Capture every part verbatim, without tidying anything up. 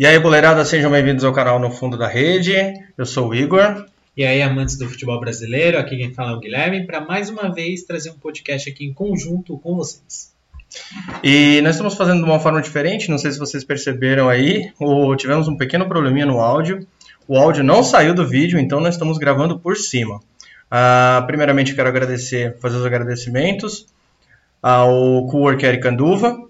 E aí, boleirada, sejam bem-vindos ao canal No Fundo da Rede. Eu sou o Igor. E aí, amantes do futebol brasileiro, aqui quem fala é o Guilherme, para mais uma vez trazer um podcast aqui em conjunto com vocês. E nós estamos fazendo de uma forma diferente, não sei se vocês perceberam aí, ou tivemos um pequeno probleminha no áudio. O áudio não saiu do vídeo, então nós estamos gravando por cima. Ah, primeiramente, quero agradecer, fazer os agradecimentos ao Coworking Aricanduva.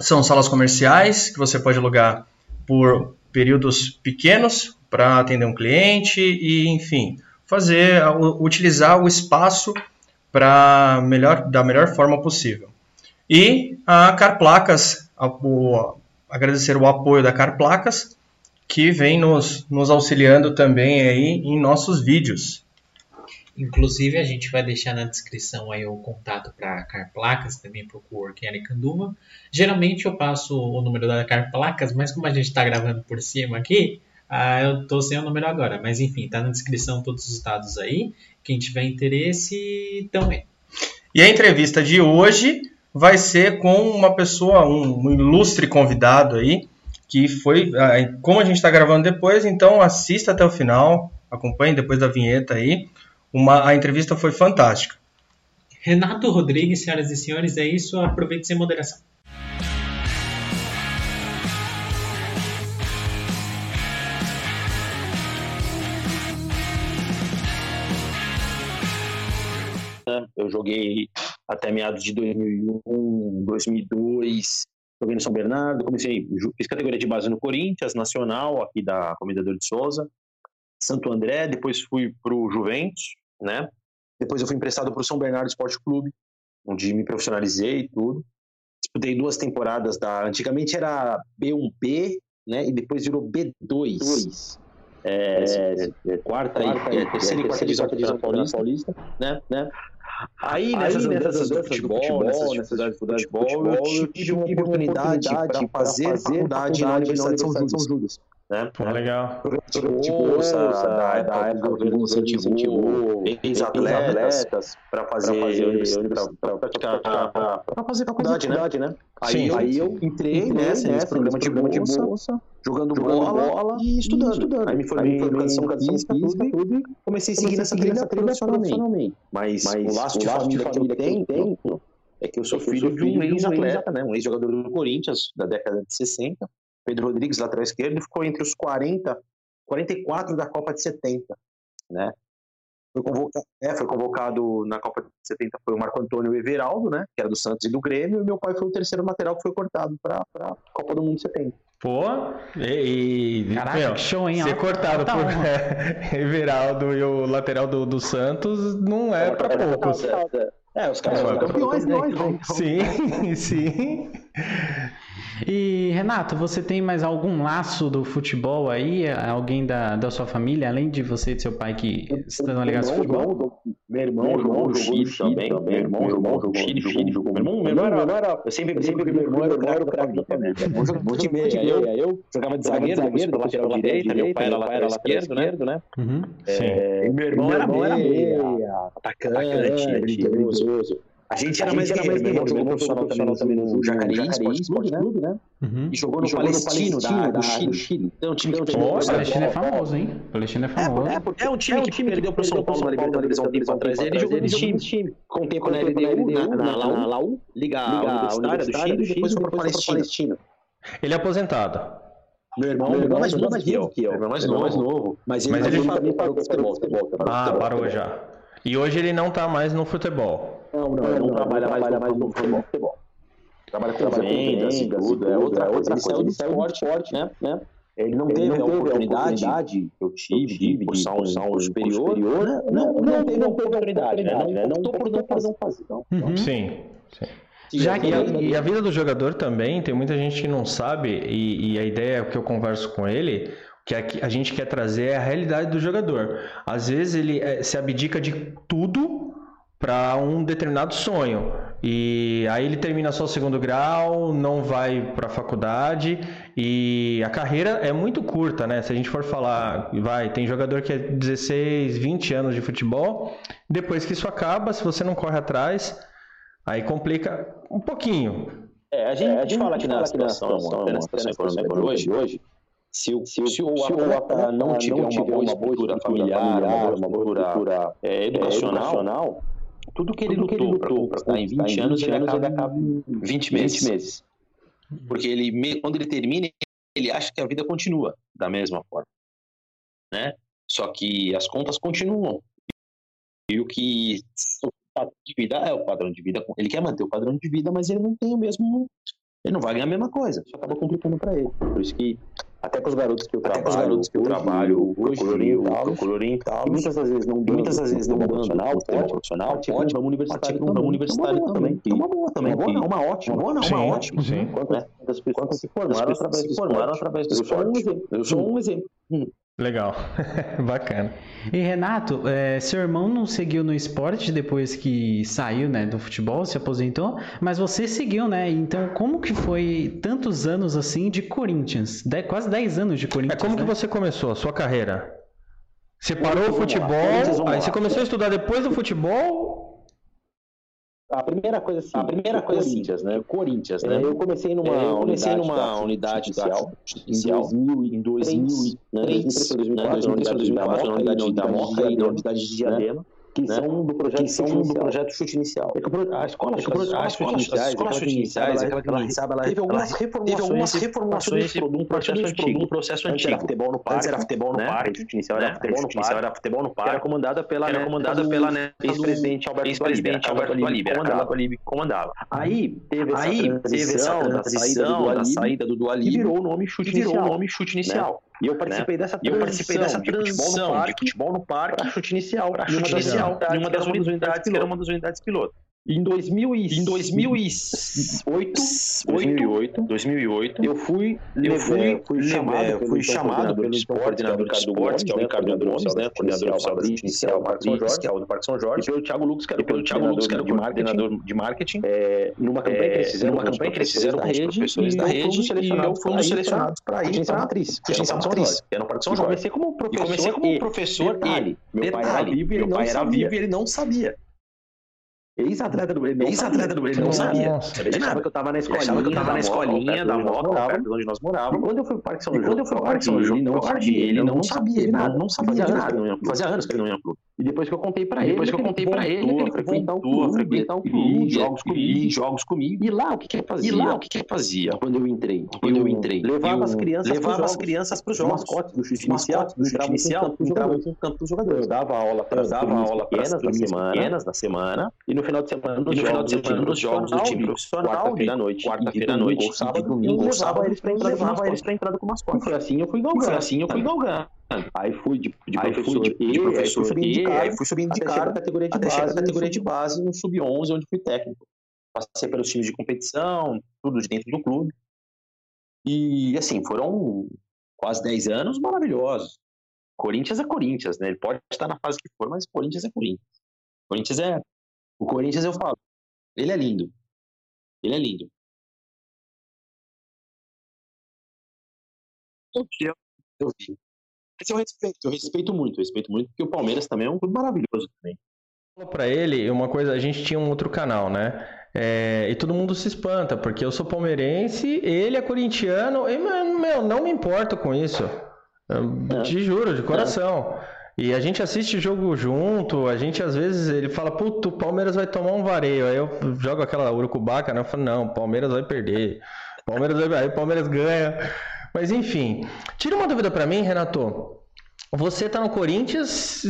São salas comerciais que você pode alugar por períodos pequenos para atender um cliente e, enfim, fazer, utilizar o espaço para melhor, da melhor forma possível. E a CarPlacas, a, o, agradecer o apoio da CarPlacas, que vem nos, nos auxiliando também aí em nossos vídeos. Inclusive, a gente vai deixar na descrição aí o contato para CarPlacas, também para o Coworking Aricanduva. Geralmente eu passo o número da CarPlacas, mas como a gente está gravando por cima aqui, ah, eu estou sem o número agora. Mas enfim, está na descrição todos os dados aí. Quem tiver interesse, também. E a entrevista de hoje vai ser com uma pessoa, um, um ilustre convidado aí, que foi, ah, como a gente está gravando depois, então assista até o final, acompanhe depois da vinheta aí. Uma, a entrevista foi fantástica. Renato Rodrigues, senhoras e senhores, é isso. Aproveite sem moderação. Eu joguei até meados de dois mil e um, dois mil e dois, joguei no São Bernardo, comecei, fiz categoria de base no Corinthians, Nacional, aqui da Comendador de Souza, Santo André, depois fui para o Juventus, né? Depois eu fui emprestado para o São Bernardo Esporte Clube, onde me profissionalizei e tudo. Disputei duas temporadas da... Antigamente era B um B, né? E depois virou B dois. É, é, quarta, quarta e é, terceira e quarta divisão da Paulista, Paulista, né? né? Aí, nessas andanças do futebol, futebol, nessas dificuldades do futebol, futebol, eu tive uma oportunidade para fazer faculdade na Universidade de São Júlio. Né? Pô, legal. Da época do governo incentivou ex-atletas para fazer para fazer faculdade, né? né? Aí, sim, eu, aí eu entrei nessa, nesse programa de bolsa, bolsa jogando, jogando bola, bola e estudando. E estudando. Aí me formei em educação física e tudo e comecei a seguir nessa trilha profissionalmente. Mas o laço de família que eu tenho é que eu sou filho de um ex-atleta, um ex-jogador do Corinthians da década de sessenta. Pedro Rodrigues, lateral esquerdo, ficou entre os quarenta, quarenta e quatro da Copa de setenta, né? Foi convocado, é, foi convocado na Copa de setenta, foi o Marco Antônio e o Everaldo, né? Que era do Santos e do Grêmio, e meu pai foi o terceiro lateral que foi cortado para a Copa do Mundo de setenta. Pô, e... e caraca, meu, que show, hein? Ser cortado tá por Everaldo e o lateral do, do Santos não é para poucos. É, é. é, os caras é, foram campeões, né? Sim, sim. E, Renato, você tem mais algum laço do futebol aí? Alguém da, da sua família, além de você e de seu pai que estão ligados ao futebol? Meu irmão jogou no Chile também. Meu irmão jogou no Chile, jogou. Meu irmão, meu irmão era... Eu sempre pensei que meu irmão era o cara do craque. Eu jogava de zagueiro, zagueiro, lateral direito, meu pai era lateral esquerdo, né? E meu irmão era meia, atacante, perigoso. A gente era a gente mais guerreiro, meu irmão jogou profissional também no Jacareí, Esporte Clube, né? Uhum. E jogou no e Palestino, no Palestino da, da, Chile. do Chile. Então, um time que perdeu, o Palestino é famoso, hein? O Palestino é famoso. É, é, é um time é um que, que perdeu para o São Paulo na Libertadores há um tempo atrás. Ele jogou nesse time. Com o tempo na L D U, na L A U, liga a Universitário do Chile, depois foi para o Palestino. Ele é aposentado. Meu irmão, meu irmão é mais novo que eu. Meu irmão é mais novo. Mas ele também parou com o futebol. Ah, parou já. E hoje ele não está mais no futebol. Não, não, não, não trabalha, trabalha mais no futebol. futebol. Trabalha com vendas, tudo, é outra coisa. Ele saiu do esporte, né? né? Ele não teve a oportunidade que eu tive de são superior. Não teve a oportunidade, né? Não estou por não fazer. Sim, sim. Já que, e a vida do jogador também, tem muita gente que não sabe, e, e a ideia que eu converso com ele... que a gente quer trazer é a realidade do jogador. Às vezes ele se abdica de tudo para um determinado sonho. E aí ele termina só o segundo grau, não vai para a faculdade e a carreira é muito curta, né? Se a gente for falar, vai, tem jogador que é dezesseis, vinte anos de futebol, depois que isso acaba, se você não corre atrás, aí complica um pouquinho. É, a gente, é, a gente fala que na situação, situação, situação, situação, situação, situação, situação, situação, situação, situação hoje, hoje Se o, se o, se o atleta não tiver uma boa estrutura familiar, uma boa estrutura é, educacional, tudo que ele tudo lutou, lutou para estar em vinte anos, ele acaba em vinte meses. Porque ele, quando ele termina, ele acha que a vida continua da mesma forma, né? Só que as contas continuam. E o que de vida é o padrão de vida. Ele quer manter o padrão de vida, mas ele não tem o mesmo... Ele não vai ganhar a mesma coisa. Isso acaba complicando para ele. Por isso que até com os garotos que eu até trabalho, garotos que eu hoje, trabalho, hoje, eu procuro orientá-los, e muitas das vezes não dando, muitas das vezes não dando, profissional, pode, profissional, pode, pode, para universitário, para universitário também, é uma boa também, é uma ótima, uma ótima, sim. Quantas pessoas se formaram através do esporte? Eu sou um exemplo. Legal, bacana. E Renato, é, seu irmão não seguiu no esporte depois que saiu, né, do futebol, se aposentou, mas você seguiu, né? Então como que foi tantos anos assim de Corinthians? De, quase dez anos de Corinthians. É como, né, que você começou a sua carreira? Você parou o futebol, aí você começou a estudar depois do futebol? A primeira coisa assim, a primeira coisa Corinthians, assim, né? Corinthians, né? Eu comecei numa, é, eu comecei unidade, numa unidade social, social em dois mil, né? dois mil e quatro, na unidade da Moca e na unidade de Diadema, que são do projeto, que são do projeto Chute Inicial. A escola, a escola Chute Iniciais, aquela que ela sabe, ela teve algumas reformulações, reformulações de um processo antigo, um processo antigo. Era futebol no parque, era futebol no parque, Chute Inicial era futebol no parque, era comandada pela, era comandada pela ex-presidente Alberto Alibe, comandava. Aí teve essa transição da saída do Dualibe e virou o nome Chute Inicial. E eu participei, né, dessa transição, eu participei dessa transição de futebol no parque para chute inicial, para chute inicial, em uma das unidades, que era uma das unidades piloto. Em dois mil e oito, eu fui, eu fui, eu fui chamado, eu fui chamado pelo coordenador do esporte, que é o Ricardo Gomes, né, coordenador oficial da Chute Inicial, que é o do Parque São Jorge, e pelo Thiago Lucas, que era o coordenador de marketing, é, numa campanha que eles fizeram, numa campanha que eles fizeram com os professores da rede, e eu fui um dos selecionados para ir para a matriz, que era no Parque São Jorge. Eu comecei como professor e, detalhe, meu pai era vivo e ele não sabia. Ex-atleta do Grêmio. Ex-atleta do Grêmio, não sabia. Ele achava que eu tava na escolinha, achava que eu tava na escolinha da moto, perto onde nós morávamos. Quando eu fui pro Parque São Jorge, quando eu fui pro Parque São Jorge, ele não sabia, ele não sabia nada, não sabia nada, fazia anos que ele não ia pro. E depois que eu contei pra ele, depois que eu contei pra ele, ele frequentou o clube, frequentou o clube, jogos comigo, jogos comigo. E lá o que que fazia? E lá o que que fazia? Quando eu entrei, quando eu entrei, levava as crianças, levava as crianças pros jogos, mascotes do chute inicial, do chute inicial, entrava no campo dos jogadores, dava aula, dava aula pequenas na semana. E no final de semana, no final de semana, nos jogos do time profissional, quarta-feira à noite, quarta-feira à noite, ou sábado, domingo, ou sábado, eles levavam eles para entrada com mascote. Foi assim, eu fui galgando. Foi assim, eu fui galgando. Aí fui de, de aí professor fui de, de professor e aí fui subindicado até chegar na categoria de base, no sub onze, onde fui técnico. Passei pelos times de competição, tudo dentro do clube. E assim, foram quase dez anos maravilhosos. Corinthians é Corinthians, né? Ele pode estar na fase que for, mas Corinthians é Corinthians. Corinthians é O Corinthians, eu falo, ele é lindo. Ele é lindo. Eu vi. Esse eu respeito. Eu respeito muito. Eu respeito muito, porque o Palmeiras também é um clube maravilhoso também. Pra ele, uma coisa, a gente tinha um outro canal, né? É, e todo mundo se espanta, porque eu sou palmeirense, ele é corintiano, e, meu, não me importo com isso. Eu te juro, de coração. Não. E a gente assiste jogo junto, a gente às vezes, ele fala, puto, o Palmeiras vai tomar um vareio. Aí eu jogo aquela urucubaca, né? Eu falo, não, o Palmeiras vai perder. Palmeiras vai... Aí o Palmeiras ganha. Mas enfim, tira uma dúvida pra mim, Renato. Você tá no Corinthians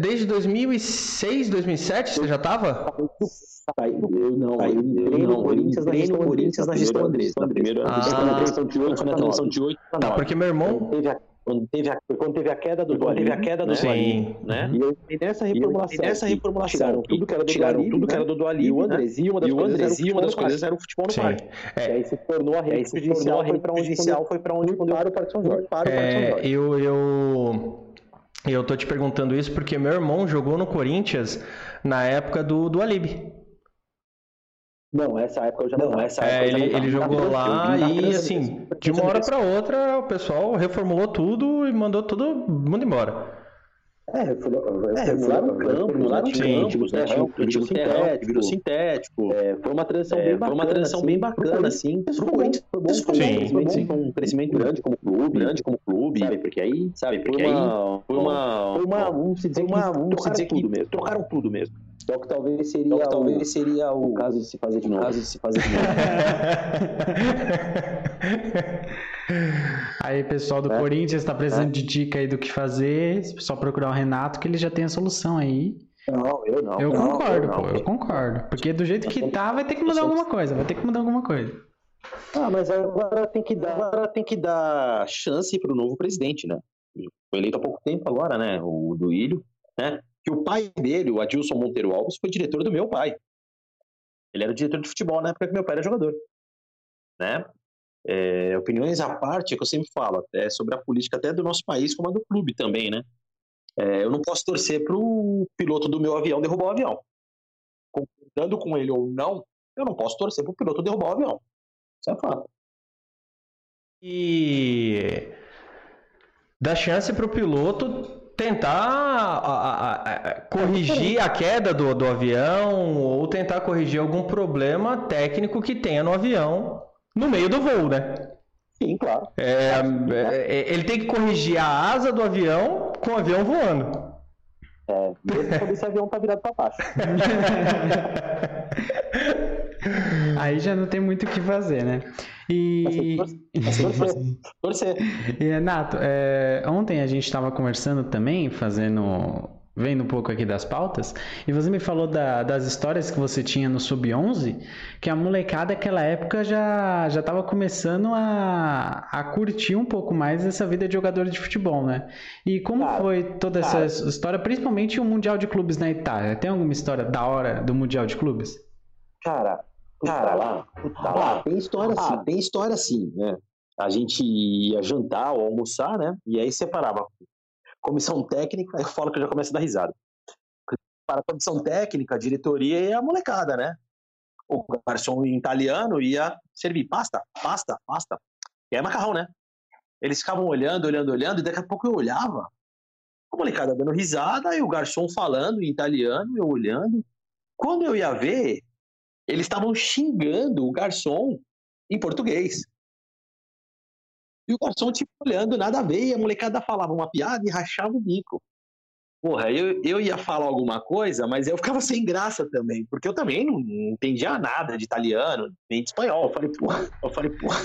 desde dois mil e seis, dois mil e sete, você já tava? Eu não, eu entrei no Corinthians, na gestão Corinthians na gestão Andrés. Na primeira gestão de oito, na gestão de oito. Tá, porque meu irmão... Quando teve, a, quando teve a queda do Dualibe, teve a queda do Dualibe, né? né? E nessa reformulação, e nessa reformulação tiraram tudo que era do Dualibe, tudo que era do Dualibe, né? E o Andrezinho, uma das, Andrezinho, uma das coisas era o futebol no parque. É. E aí se tornou a rede judicial, foi para onde judicial, foi para onde para o Parque São Jorge. Para o Parque São Jorge. É, eu eu eu tô te perguntando isso porque meu irmão jogou no Corinthians na época do Dualibe. Não, essa época eu já não. não essa época é, eu já ele, ele jogou lá e, assim, de uma hora para outra, o pessoal reformulou tudo e mandou todo mundo embora. É, reformularam o campo, reformularam os campos, né? Virou sintético, virou sintético. É, foi uma transição é, bem bacana. Foi uma transição assim, bem bacana, assim. Pro Corinthians foi bom. Foi um crescimento grande como clube, grande como clube. clube. Sabe, porque aí, sabe, porque foi uma, aí, foi uma, foi uma, vamos dizer uma, que, vamos dizer tudo que mesmo. Trocaram tudo mesmo. Só que talvez seria, Só que talvez o, seria o, o caso de se fazer de novo. Caso de se fazer de novo. Aí, pessoal do é? Corinthians, tá precisando é? de dica aí do que fazer. Só procurar o Renato que ele já tem a solução aí. Não, eu não. Eu não, concordo, eu não, pô, eu concordo. Porque do jeito que tá, vai ter que mudar alguma coisa, vai ter que mudar alguma coisa. Ah, mas agora tem que dar, agora tem que dar chance pro novo presidente, né? Foi eleito há pouco tempo agora, né? O do Ilho, né? Que o pai dele, o Adilson Monteiro Alves, foi diretor do meu pai. Ele era o diretor de futebol na época que meu pai era jogador, né? É, opiniões à parte, é que eu sempre falo, é sobre a política até do nosso país, como a do clube também, né? É, eu não posso torcer pro piloto do meu avião derrubar o avião. Concordando com ele ou não, eu não posso torcer pro piloto derrubar o avião. Isso é fato. E dá chance pro piloto tentar a, a, a, corrigir a queda do, do avião ou tentar corrigir algum problema técnico que tenha no avião no meio do voo, né? Sim, claro. É, é, ele tem que corrigir a asa do avião com o avião voando. É, mesmo quando esse avião tá virado pra baixo. Aí já não tem muito o que fazer, né? E... Torcer, torcer. E Renato, é, ontem a gente estava conversando também, fazendo... vendo um pouco aqui das pautas, e você me falou da, das histórias que você tinha no sub onze, que a molecada naquela época já já estava começando a, a curtir um pouco mais essa vida de jogador de futebol, né? E como claro, foi toda claro. essa história, principalmente o Mundial de Clubes na Itália? Tem alguma história da hora do Mundial de Clubes? Cara, cara lá, lá, lá, tem história ah, sim, tem história sim, né? A gente ia jantar ou almoçar, né? E aí separava comissão técnica, eu falo que eu já começo a dar risada. Para a comissão técnica, a diretoria e a molecada, né? O garçom italiano ia servir pasta, pasta, pasta. E aí macarrão, né? Eles ficavam olhando, olhando, olhando, e daqui a pouco eu olhava. A molecada dando risada, e o garçom falando em italiano, eu olhando. Quando eu ia ver, eles estavam xingando o garçom em português. E o garçom, tipo, olhando, nada a ver, e a molecada falava uma piada e rachava o bico. Porra, eu, eu ia falar alguma coisa, mas eu ficava sem graça também, porque eu também não entendia nada de italiano, nem de espanhol. Eu falei, porra, eu falei, porra.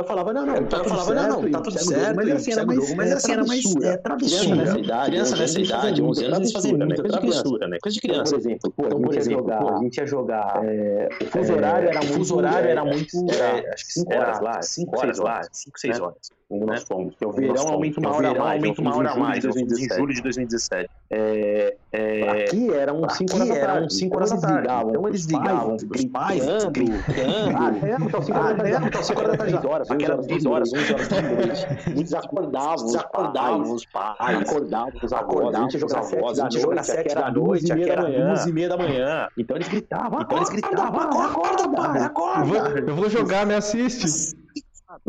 Eu falava, não, não, eu falava, não, não, tá tudo certo. Mas assim, era mais, mas assim, era mais é, travessura. Nessa idade, criança nessa idade, onze anos, eles faziam muita travessura, né? Coisa de criança. Por exemplo, por exemplo, a gente ia jogar, o fuso horário era muito... O fuso horário era muito... Acho que cinco horas lá, cinco horas lá, cinco, seis horas. Nós fomos. O verão aumenta uma hora a mais, aumenta uma hora a mais, em julho de dois mil e dezessete. É, é... Aqui eram cinco horas da tarde. Então eles ligavam os pais, gritando. Até não estava cinco horas da tarde. Horas, aquela dez horas, onze horas da noite. Muitos acordavam, acordavam os pais, acordavam os avós. A gente ia jogar avós, a gente ia jogar sete da noite, aqui era onze e meia da manhã. Então eles gritavam, acorda, pai, acorda. Eu vou jogar, me assiste.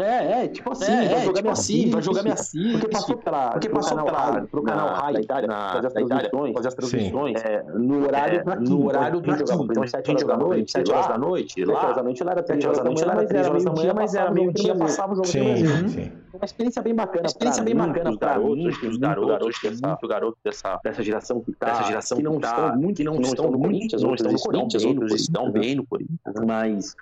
É, é, tipo assim, é, vai jogar é, tipo assim, vai jogar minha assim. Porque passou pela, porque passou canal, pela, rádio, pro canal na, Rádio Itália, na, fazer as transmissões, fazer as transmissões é, no horário, é, no horário do jogo. Então, sete horas da noite, lá da noite, lá era três horas da manhã, mas era meio-dia, passava o jogo do Brasil. Uma experiência bem bacana, uma experiência bem bacana para os garotos, muito garoto dessa dessa geração que tá, que não estão muito, não estão no Corinthians, não estão no Corinthians, outros estão bem no Corinthians, mas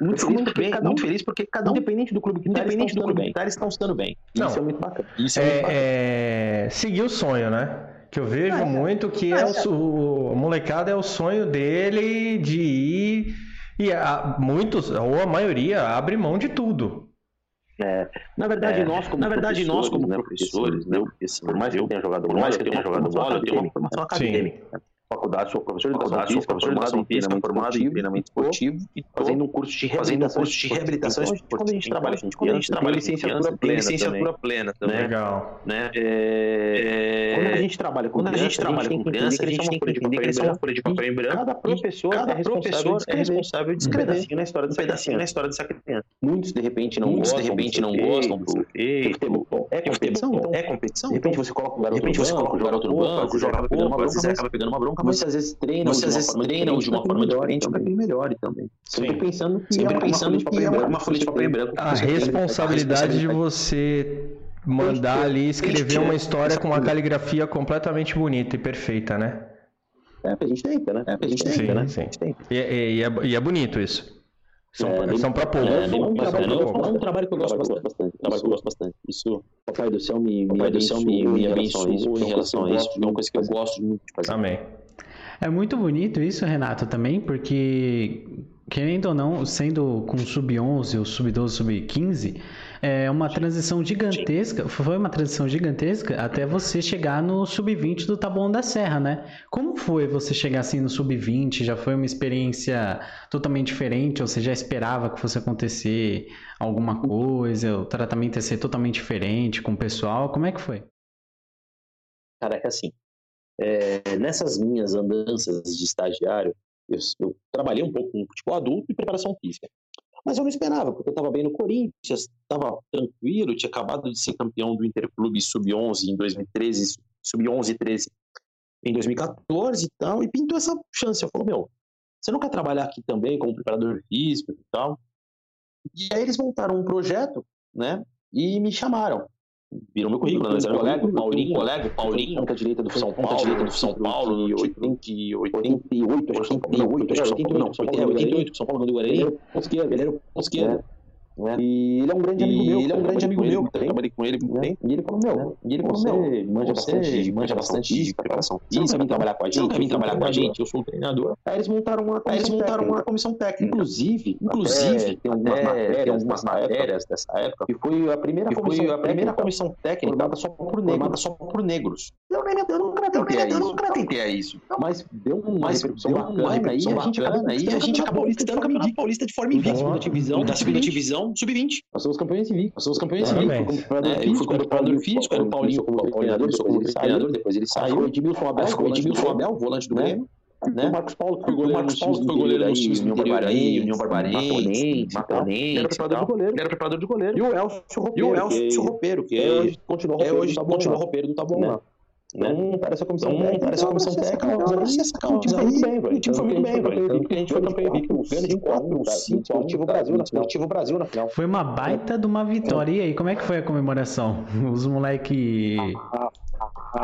muito feliz porque cada um independente do clube que independente do clube, eles estão estando bem. Não, isso é muito bacana. Isso é, é, muito bacana. É seguir o sonho, né? Que eu vejo é, muito que é, é o, o, o molecada é o sonho dele de ir e a, muitos ou a maioria abre mão de tudo. É, na verdade, é, nós como na verdade nós como né, professores, né, por mais que eu tenha jogado bola, eu tenha jogado bola, eu tenho uma formação acadêmica. Faculdade, sou professor de faculdade, sou professor de educação física, formado em treinamento esportivo e fazendo um curso de reabilitação, reabilitação esportiva. Quando a gente trabalha, quando a gente trabalha em licenciatura plena, licenciatura plena também. Legal. Né? É... Quando a gente trabalha com criança, a gente trabalha com criança, a gente tem que entender que eles são uma folha de papel em branco. Cada professor, cada professor é responsável de escrever na história dessa criança, na história dessa criança. Muitos de repente não gostam, de repente não gostam. É competição, é competição. De repente você coloca o garoto, de repente você coloca o garoto no banco, joga pegando uma bronca, você acaba pegando uma bronca. Você às vezes treina, você às vezes treina de uma forma diferente para que ele melhore também. Sempre pensando que é uma folha de papel em branco. A responsabilidade de você mandar ali escrever uma história com uma caligrafia completamente bonita e perfeita, né? É, a gente tenta, né? A gente tenta, né? Sim, sim. E, e, é, e é bonito isso. São, é, são para pouco. É, é, um, é um trabalho que eu gosto bastante. Trabalho que eu gosto bastante. Isso, Papai do Céu me abençoou em relação a isso. É uma coisa que eu gosto muito de fazer. Amém. É muito bonito isso, Renato, também, porque, querendo ou não, sendo com sub onze ou sub doze, sub quinze, é uma transição gigantesca, foi uma transição gigantesca até você chegar no sub vinte do Taboão da Serra, né? Como foi você chegar assim no sub vinte? Já foi uma experiência totalmente diferente? Ou você já esperava que fosse acontecer alguma coisa? O tratamento ia ser totalmente diferente com o pessoal? Como é que foi? Caraca, assim, é, nessas minhas andanças de estagiário, Eu, eu trabalhei um pouco com futebol adulto e preparação física. Mas eu não esperava, porque eu estava bem no Corinthians, estava tranquilo, tinha acabado de ser campeão do Interclube sub onze em dois mil e treze, sub onze e treze em dois mil e quatorze e tal, e pintou essa chance. Eu falei, meu, você não quer trabalhar aqui também como preparador físico e tal? E aí eles montaram um projeto, né, e me chamaram. Viram meu currículo, né? Eles eram colega, Paulinho, colega, Paulinho, ponta direita do São Paulo, direita do São Paulo, oitenta e oito, oitenta e oito, São Paulo do Guarani, ele era o esquerdo, e ele é um grande amigo meu, ele é um grande amigo meu, trabalhei com ele, e ele falou, meu, e ele falou, meu, manja bastante, manja bastante preparação física, você não quer vir trabalhar com a gente, não quer vir trabalhar com a gente, eu sou o treinador. Aí eles montaram uma, eles montaram uma comissão técnica, inclusive, inclusive, tem algumas matérias, algumas matérias dessa época, que foi a primeira comissão, a primeira comissão técnica formada só por negros, só por negros. Eu nunca tentei, eu nunca tentei isso, mas deu uma repercussão bacana, e a gente acabou listando o Campeonato Paulista de forma invicta, da segunda divisão sub vinte. Nós somos campeões civis. Nós somos campeões civis. Ele foi como preparador físico, era o Paulinho como treinador, depois ele saiu. O Edmilson Abel, volante do Grêmio. Né? O Marcos Paulo foi goleiro do Chile, União Barbarense, União Barbarense, era preparador do goleiro, era preparador do goleiro. E o Elcio Roupeiro, que hoje continua roupeiro no Taboão. Não parece a comissão técnica. Parece a comissão técnica. O time foi muito bem, velho. O time foi muito bem, velho. A gente foi campeão invicto, cinco a um, Brasil na final. Foi uma baita de uma vitória. E aí, como é que foi a comemoração? Os moleque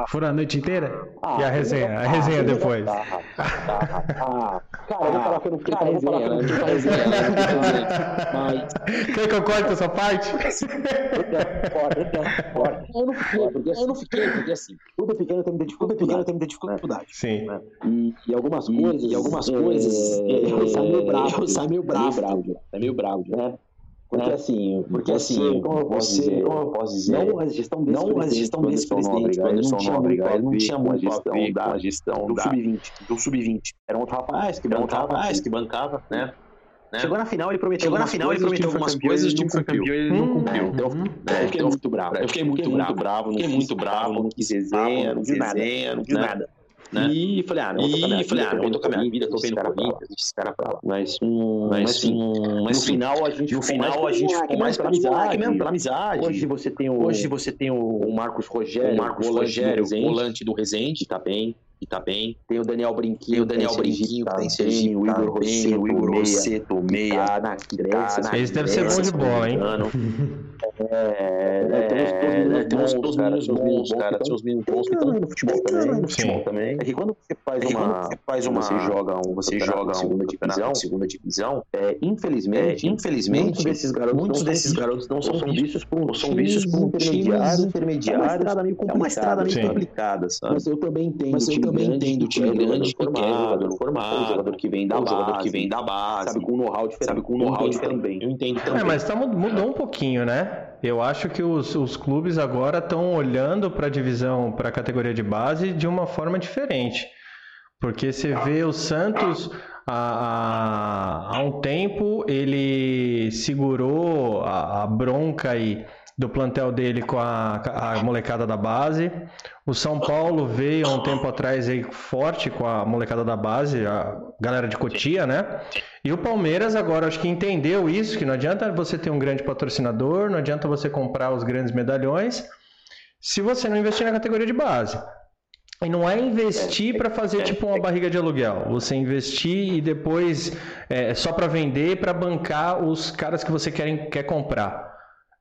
foram a noite inteira? E a resenha? A resenha depois. Cara, eu vou falar que eu não fiquei pra resenha. Quer que eu corte essa parte? Eu não fiquei, porque assim, tudo pequeno tem me dificuldade. Sim. Né? E, e algumas coisas. E, e algumas coisas. É, é, eu saio meio bravo. Eu saio meio bravo. É meio bravo, né? Porque assim, porque assim, como eu posso dizer, como eu posso dizer, não a gestão desse não a gestão desse presidente, Anderson Nóbrega, ele não tinha muita gestão da gestão do sub vinte, do sub vinte. Era um outro rapaz que bancava, que bancava, né? Né? Chegou na final, ele prometeu Chegou na final, ele prometeu algumas coisas, o time foi campeão e ele não cumpriu. Hum, então, hum, né? eu, fiquei eu, muito bravo, eu fiquei muito bravo. Fiquei muito bravo, fiquei muito bravo, não quis resenha, não quis resenha, não quis nada. Né? E falei, ah, não, eu falei, ah, não, eu tô com a minha vida, tô vendo o Corinthians, esse cara pra lá. Mas, hum, mas, mas, sim, hum, mas no final a gente no final a gente ficou mais pela amizade, mesmo pela amizade. Hoje você tem o hoje você tem o Marcos Rogério, Marcos Rogério, volante do Resende, tá bem. E tá bem. Tem o Daniel Brinquinho, tem o Daniel Brinquinho, tá, tem Serginho, o Igor Rosseto, o Igor Rosseto, meia, tá na criança. Esse deve ser bom de bola, hein? É, tem uns dois meninos bons, cara, tem uns meninos bons que estão no futebol também. É que quando você faz uma, você faz uma, você joga um, você joga segunda divisão, segunda divisão, é, infelizmente, infelizmente, muitos desses garotos não são vistos por, são vistos por intermediários, intermediários, é uma estrada meio complicada, sabe? Mas eu também entendo. Também entendo o time grande, formado, formado, jogador que vem da base, que vem da base, sabe, com um know-how diferente, sabe, com um know-how também. Eu entendo também. É, mas tá, mudou um pouquinho, né? Eu acho que os, os clubes agora estão olhando para a divisão, para a categoria de base de uma forma diferente. Porque você vê o Santos há, há um tempo, ele segurou a, a bronca aí do plantel dele com a, a molecada da base. O São Paulo veio há um tempo atrás aí forte com a molecada da base, a galera de Cotia, né? E o Palmeiras agora acho que entendeu isso, que não adianta você ter um grande patrocinador, não adianta você comprar os grandes medalhões se você não investir na categoria de base. E não é investir para fazer tipo uma barriga de aluguel. Você investir e depois é só para vender, para bancar os caras que você quer, quer comprar.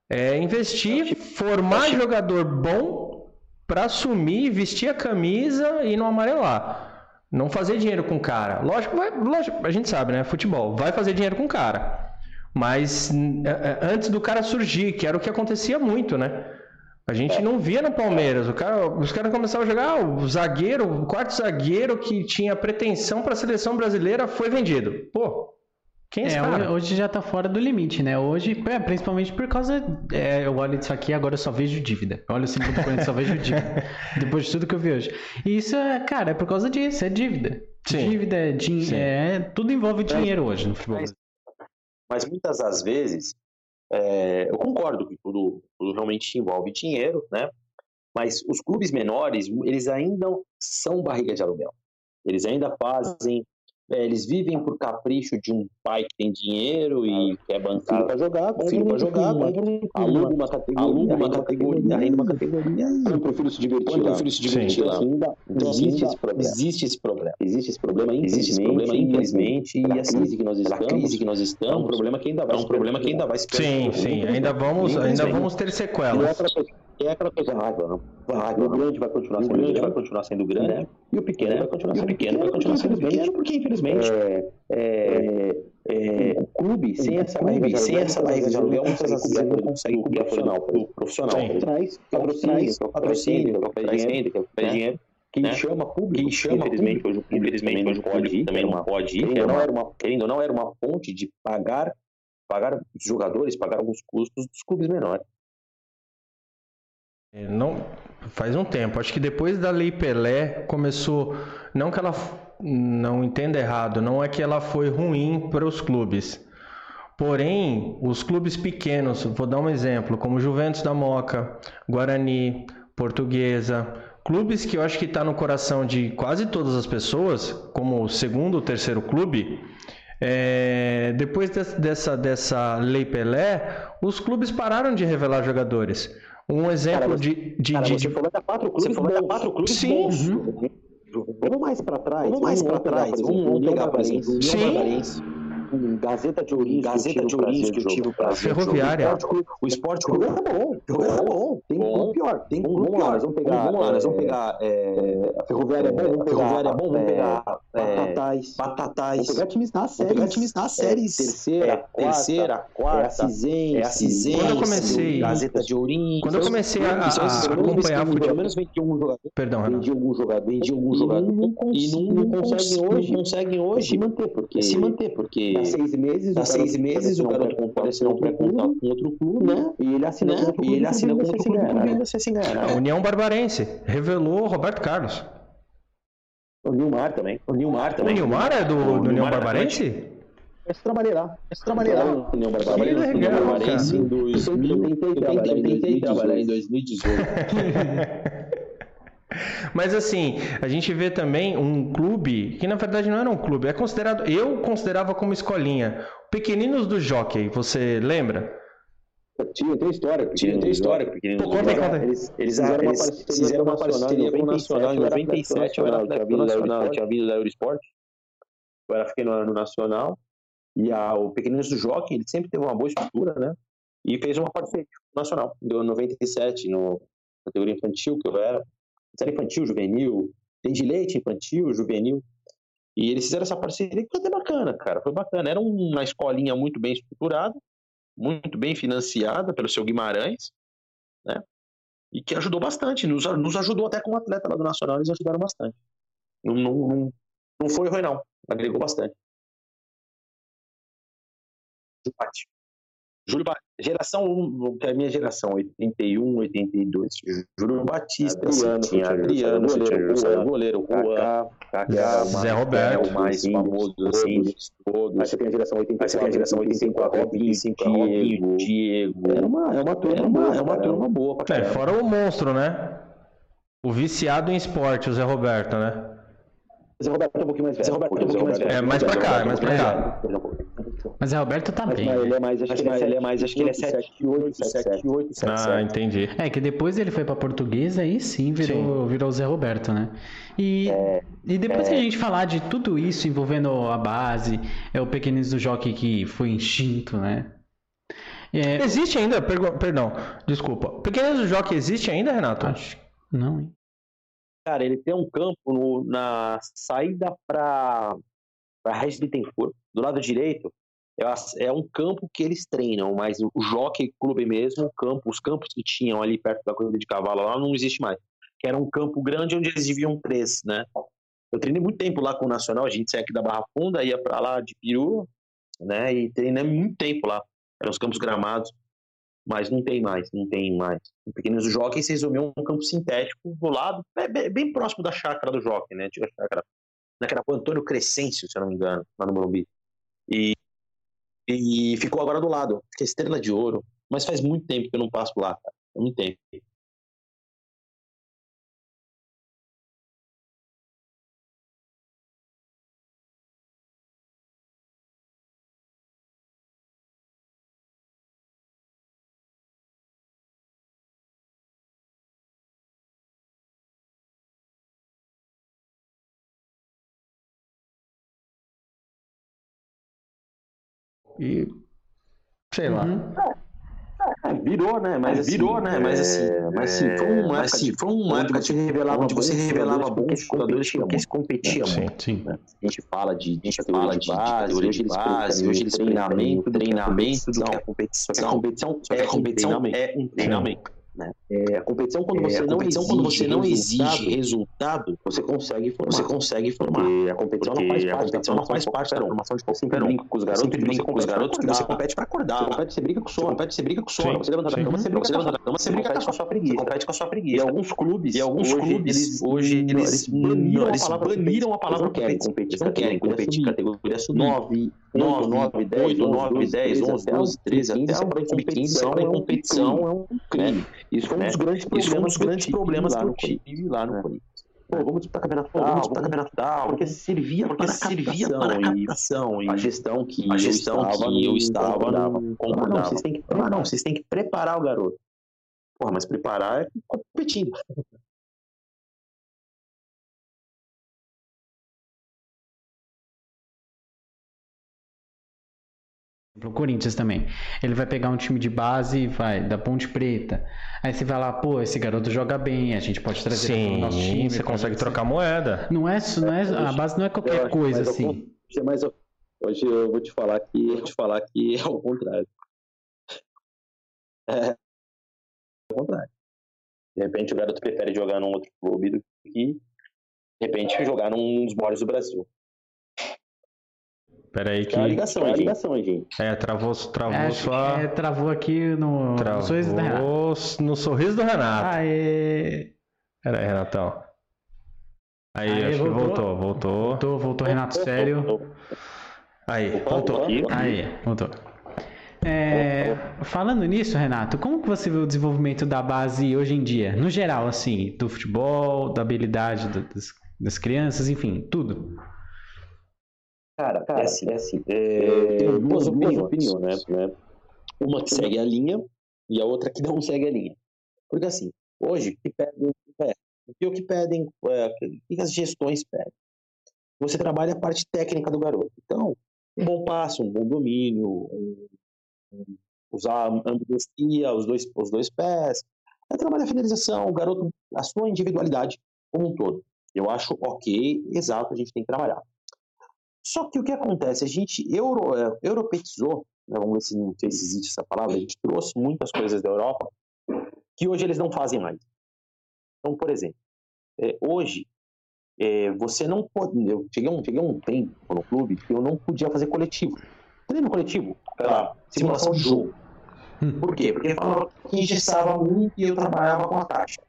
É investir, formar jogador bom para assumir, vestir a camisa e não amarelar. Não fazer dinheiro com o cara. Lógico, vai, lógico, a gente sabe, né? Futebol. Vai fazer dinheiro com o cara. Mas antes do cara surgir, que era o que acontecia muito, né? A gente não via no Palmeiras. O cara, os caras começaram a jogar. Ah, o zagueiro, o quarto zagueiro que tinha pretensão para a seleção brasileira foi vendido. Pô. Quem é, é hoje já tá fora do limite, né? Hoje, é, principalmente por causa... É, eu olho isso aqui e agora eu só vejo dívida. Eu olho o símbolo do Corinthians e só vejo dívida. Depois de tudo que eu vi hoje. E isso, é, cara, é por causa disso. É dívida. Sim. Dívida, din- Sim. é tudo envolve dinheiro mas, hoje no futebol. Mas, mas muitas das vezes, é, eu concordo que tudo, tudo realmente envolve dinheiro, né? Mas os clubes menores, eles ainda são barriga de aluguel. Eles ainda fazem... É, eles vivem por capricho de um pai que tem dinheiro e quer bancar para jogar, filho para jogar, aluga uma categoria, uma categoria, renda uma categoria. Eu prefiro se divertir, eu prefiro se divertir lá. Ainda existe esse problema, existe esse problema, existe esse problema, existe esse problema, infelizmente, e a crise que nós estamos, a crise que nós estamos, é um problema que ainda vai, é um problema que ainda vai se perder. Sim, sim, ainda vamos, ainda vamos ter sequelas. É aquela coisa raiva, não. Vai, o grande vai continuar sendo grande, vai continuar sendo grande, e o pequeno vai continuar sendo pequeno, vai continuar sendo pequeno, porque infelizmente é, é, é, o clube sem essa barriga de aluguel não consegue cobrir o profissional. Traz patrocínio, patrocínio, traz renda, traz dinheiro. Quem né? chama público, quem chama infelizmente público, hoje o público também não pode ir, também não pode ir, querendo ou não era uma fonte de pagar os jogadores, pagar alguns custos dos clubes menores. Não, faz um tempo, acho que depois da Lei Pelé começou, não que ela, não entenda errado, não é que ela foi ruim para os clubes, porém, os clubes pequenos, vou dar um exemplo, como Juventus da Moca, Guarani, Portuguesa, clubes que eu acho que está no coração de quase todas as pessoas, como o segundo ou terceiro clube, é, depois dessa, dessa Lei Pelé, os clubes pararam de revelar jogadores. Um exemplo cara, de, de, cara, de... Você falou da quatro clubes, você falou da quatro clubes sim. bons. Uhum. Vamos mais para trás. Vamos mais para trás. Vamos pegar, por exemplo, União Barbarense, Gazeta de Ourinhos, Gazeta de Ourinhos que eu tive o prazer. Ferroviária. O Esporte Clube é bom. É bom. Tem um pior. Tem um pior. Nós vamos pegar... Nós vamos pegar... A Ferroviária é bom. Vamos pegar... Batatais. Batatais. Vamos pegar times na série. Pegar times na série. Terceira, terceira, quarta. É a Cisense. É a Cisense. Quando eu comecei... Gazeta de Ourinhos. Quando eu comecei a acompanhar futebol... Pelo menos vendi algum jogador. Perdão, Renato. Vendi algum jogador. Vendi algum jogador. E não conseguem hoje. Não conseguem hoje se manter. Porque... Se manter, porque... Há seis meses, há seis meses o garoto pode assinar um pré-contrato com outro clube, né? E ele assina né? com outro clube. E ele assina com outro clube e ainda se engana. A União Barbarense revelou o Roberto Carlos. O Nilmar também. O Nilmar também. O Nilmar é do, do União Barbarense? Esse trabalhará. Esse trabalhará. União Barbarense em dois mil e dezoito. Mas assim, a gente vê também um clube, que na verdade não era um clube, é considerado, eu considerava como escolinha, Pequeninos do Jockey, você lembra? Tinha, tem história. Tinha, tem história. Pequeninos do Jockey. Eles, eles, ah, eles fizeram uma parceria com o Nacional em noventa e sete, eu tinha vindo da Eurosport, agora fiquei no, no Nacional, e a, o Pequeninos do Jockey, ele sempre teve uma boa estrutura, né? E fez uma parceria com o Nacional, deu noventa e sete, no categoria infantil que eu era, série infantil, juvenil, tem de leite infantil, juvenil, e eles fizeram essa parceria que foi até bacana, cara, foi bacana, era uma escolinha muito bem estruturada, muito bem financiada pelo seu Guimarães, né, e que ajudou bastante, nos, nos ajudou até como atleta lá do Nacional, eles ajudaram bastante, não, não, não, não foi ruim não, agregou bastante. Júlio Batista, geração um, que é a minha geração, oitenta e um, oitenta e dois. Júlio Batista, Adriano, tinha Adriano, Adriano goleiro, Juan, Kaká, Zé Roberto, o mais famoso assim de todos. Aí você tem a geração oitenta e quatro, Robinho, Diego. É uma, é uma turma, é uma, é uma turma boa. É, fora o monstro, né? O viciado em esporte, o Zé Roberto, né? Zé Roberto é um pouquinho mais velho. Zé Roberto é um pouquinho mais velho. É, mais pra cá, é mais pra cá. Mas é Roberto tá bem. Mas ele é mais, acho que ele é mais, acho que ele é sete, oito, sete, oito, sete. Ah, entendi. É que depois ele foi pra Portuguesa e sim, virou o virou Zé Roberto, né? E, é, e depois é... que a gente falar de tudo isso envolvendo a base, é o Pequeninos do Jockey que foi extinto, né? É... Existe ainda? Per... Perdão, desculpa. Pequeninos do Jockey existe ainda, Renato? Acho que não, hein? Cara, ele tem um campo no, na saída para a Reis Bittencourt, do lado direito. É um campo que eles treinam, mas o Jockey Clube mesmo, o campo, os campos que tinham ali perto da corrida de cavalo lá não existe mais. Que era um campo grande onde eles diviam três, né? Eu treinei muito tempo lá com o Nacional, a gente saía aqui da Barra Funda, ia pra lá de Peru, né? E treinei muito tempo lá. Eram os campos gramados, mas não tem mais, não tem mais. O Pequeninos do Jockey se resumiu um campo sintético do lado, bem, bem próximo da chácara do Jockey, né? Antiga chácara, naquela rua Antônio Crescêncio, se eu não me engano, lá no Morumbi. E E ficou agora do lado, que é Estrela de Ouro. Mas faz muito tempo que eu não passo lá, cara. Faz muito tempo. E sei lá. Uhum. É, virou, né? Mas assim, virou, né? Mas assim, é... mas assim, foi uma época, assim, foi uma época onde, revelava onde você revelava bons jogadores que eles competiam. Sim, sim. Né? A gente fala de, de, fala de, base, de, de base, hoje eles treinamento, treinamento, do que é competição. Só que a competição, só que a competição é um treinamento. Né? É, a competição quando você, é, não, competição, exige, quando você não exige resultado, você consegue formar. Você consegue formar. Porque a competição Porque não faz parte, a competição não faz parte da formação de sempre brinca com os garotos, sempre brinca com os garotos, você compete para acordar. Você compete, você briga com sono, compete, você briga com sono, você levanta da cama, você levanta da cama, você briga com a sua preguiça, compete com a sua preguiça. E alguns clubes, e alguns clubes hoje eles baniram a palavra querem competir, não querem competir categoria sub nove, nove, nove, dez, oito, nove, dez, onze, onze, treze, até a competição é um crime. Isso foi um dos é. grandes problemas, é um dos grandes problemas que eu tive lá no Corinthians. Pô, vamos disputar campeonato tal, vamos disputar campeonato tal, porque servia porque para a servia para a captação e a gestão que a gestão eu estava, que eu estava concordava. concordava. Ah, não, vocês têm que preparar, não, vocês têm que preparar o garoto. Porra, mas preparar é competindo. Pro Corinthians também. Ele vai pegar um time de base, vai, da Ponte Preta. Aí você vai lá, pô, esse garoto joga bem, a gente pode trazer ele pro nosso time. Você consegue gente... trocar moeda. Não é, não é, a base não é qualquer eu coisa, acho, assim. Eu, mas eu, hoje eu vou te falar que vou te falar que é o contrário. É, é o contrário. De repente o garoto prefere jogar num outro clube do que, de repente, jogar num dos maiores do Brasil. Peraí que... É a ligação, é a ligação, gente. É, travou, travou é, sua... É, travou aqui no... Travou no sorriso do Renato. No sorriso do Renato. Aê! Peraí, Renatão. Aí, Aê, acho voltou. que voltou, voltou. Voltou, voltou, Renato, sério. Voltou. Aí, voltou. Aí, voltou. É, falando nisso, Renato, como que você vê o desenvolvimento da base hoje em dia? No geral, assim, do futebol, da habilidade das, das crianças, enfim, tudo. Cara, cara, é assim, é assim. É, eu tenho duas, duas opiniões, opiniões né? Uma que segue a linha e a outra que não segue a linha. Porque assim, hoje, o que pedem, o que, o que pedem, é, o que as gestões pedem? Você trabalha a parte técnica do garoto. Então, um bom passo, um bom domínio, um, um, usar a ambidestria, os dois, os dois pés. Aí trabalha a finalização, o garoto, a sua individualidade como um todo. Eu acho ok, exato, a gente tem que trabalhar. Só que o que acontece? A gente euro, europeizou, né, vamos ver se, não, se existe essa palavra, a gente trouxe muitas coisas da Europa que hoje eles não fazem mais. Então, por exemplo, é, hoje é, você não pode... Eu cheguei a um, cheguei um tempo no clube que eu não podia fazer coletivo. Treino coletivo, ah, simulação de jogo. Hum. Por quê? Porque falava que engessava muito e eu trabalhava com a taxa.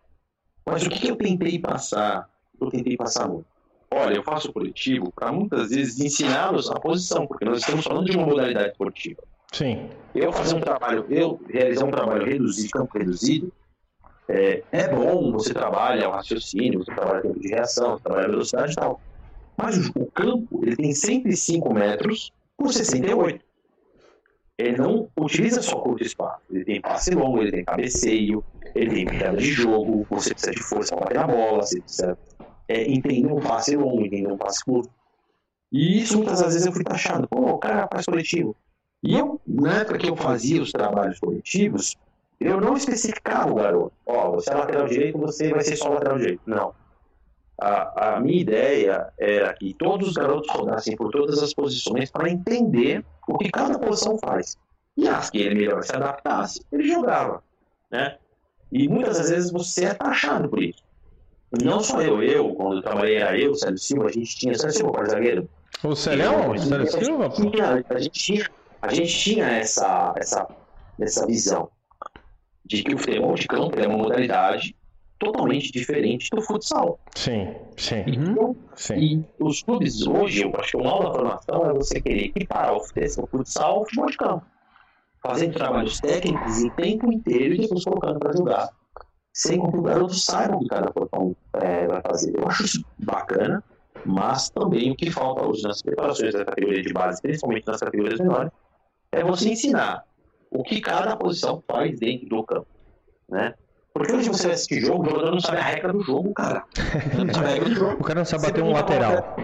Mas o que eu tentei passar? Eu tentei passar muito. Olha, eu faço coletivo para muitas vezes ensiná-los a posição, porque nós estamos falando de uma modalidade esportiva. Sim. Eu fazer um trabalho, eu realizar um trabalho reduzido, campo reduzido, é, é bom, você trabalha o raciocínio, você trabalha o tempo de reação, você trabalha a velocidade e tal. Mas o campo, ele tem cento e cinco metros por sessenta e oito. Ele não utiliza só curto espaço, ele tem passe longo, ele tem cabeceio, ele tem perda de jogo, você precisa de força para bater a bola, você precisa... É, entender um passe longo, entender um passe curto. E isso muitas vezes eu fui taxado. Pô, o cara faz coletivo. E eu, na época que eu fazia os trabalhos coletivos, eu não especificava o garoto. Ó, oh, você é lateral direito, você vai ser só lateral direito. Não. A, a minha ideia era que todos os garotos rodassem por todas as posições para entender o que cada posição faz. E as que ele melhor se adaptasse, ele jogava, né? E muitas das vezes você é taxado por isso. Não só eu, eu, quando eu trabalhei, era eu, Célio Silva, a gente tinha... Célio Silva, para zagueiro. O Célio? O Célio Silva? Tinha, a gente tinha, a gente tinha essa, essa, essa visão de que o futebol de campo é uma modalidade totalmente diferente do futsal. Sim, sim. Então, sim. E os clubes hoje, eu acho que o mal da formação é você querer equiparar o futsal ao futebol de campo, fazendo trabalhos técnicos em tempo inteiro e depois colocando para jogar, sem que o garoto saiba o que cada portão é, vai fazer. Eu acho isso bacana, mas também o que falta hoje nas preparações da categoria de base, principalmente nas categorias menores, é você ensinar o que cada posição faz dentro do campo, né? Porque hoje você vai assistir jogo, o jogador não sabe a regra do jogo, cara. Não sabe a regra do jogo. O cara não sabe bater um lateral.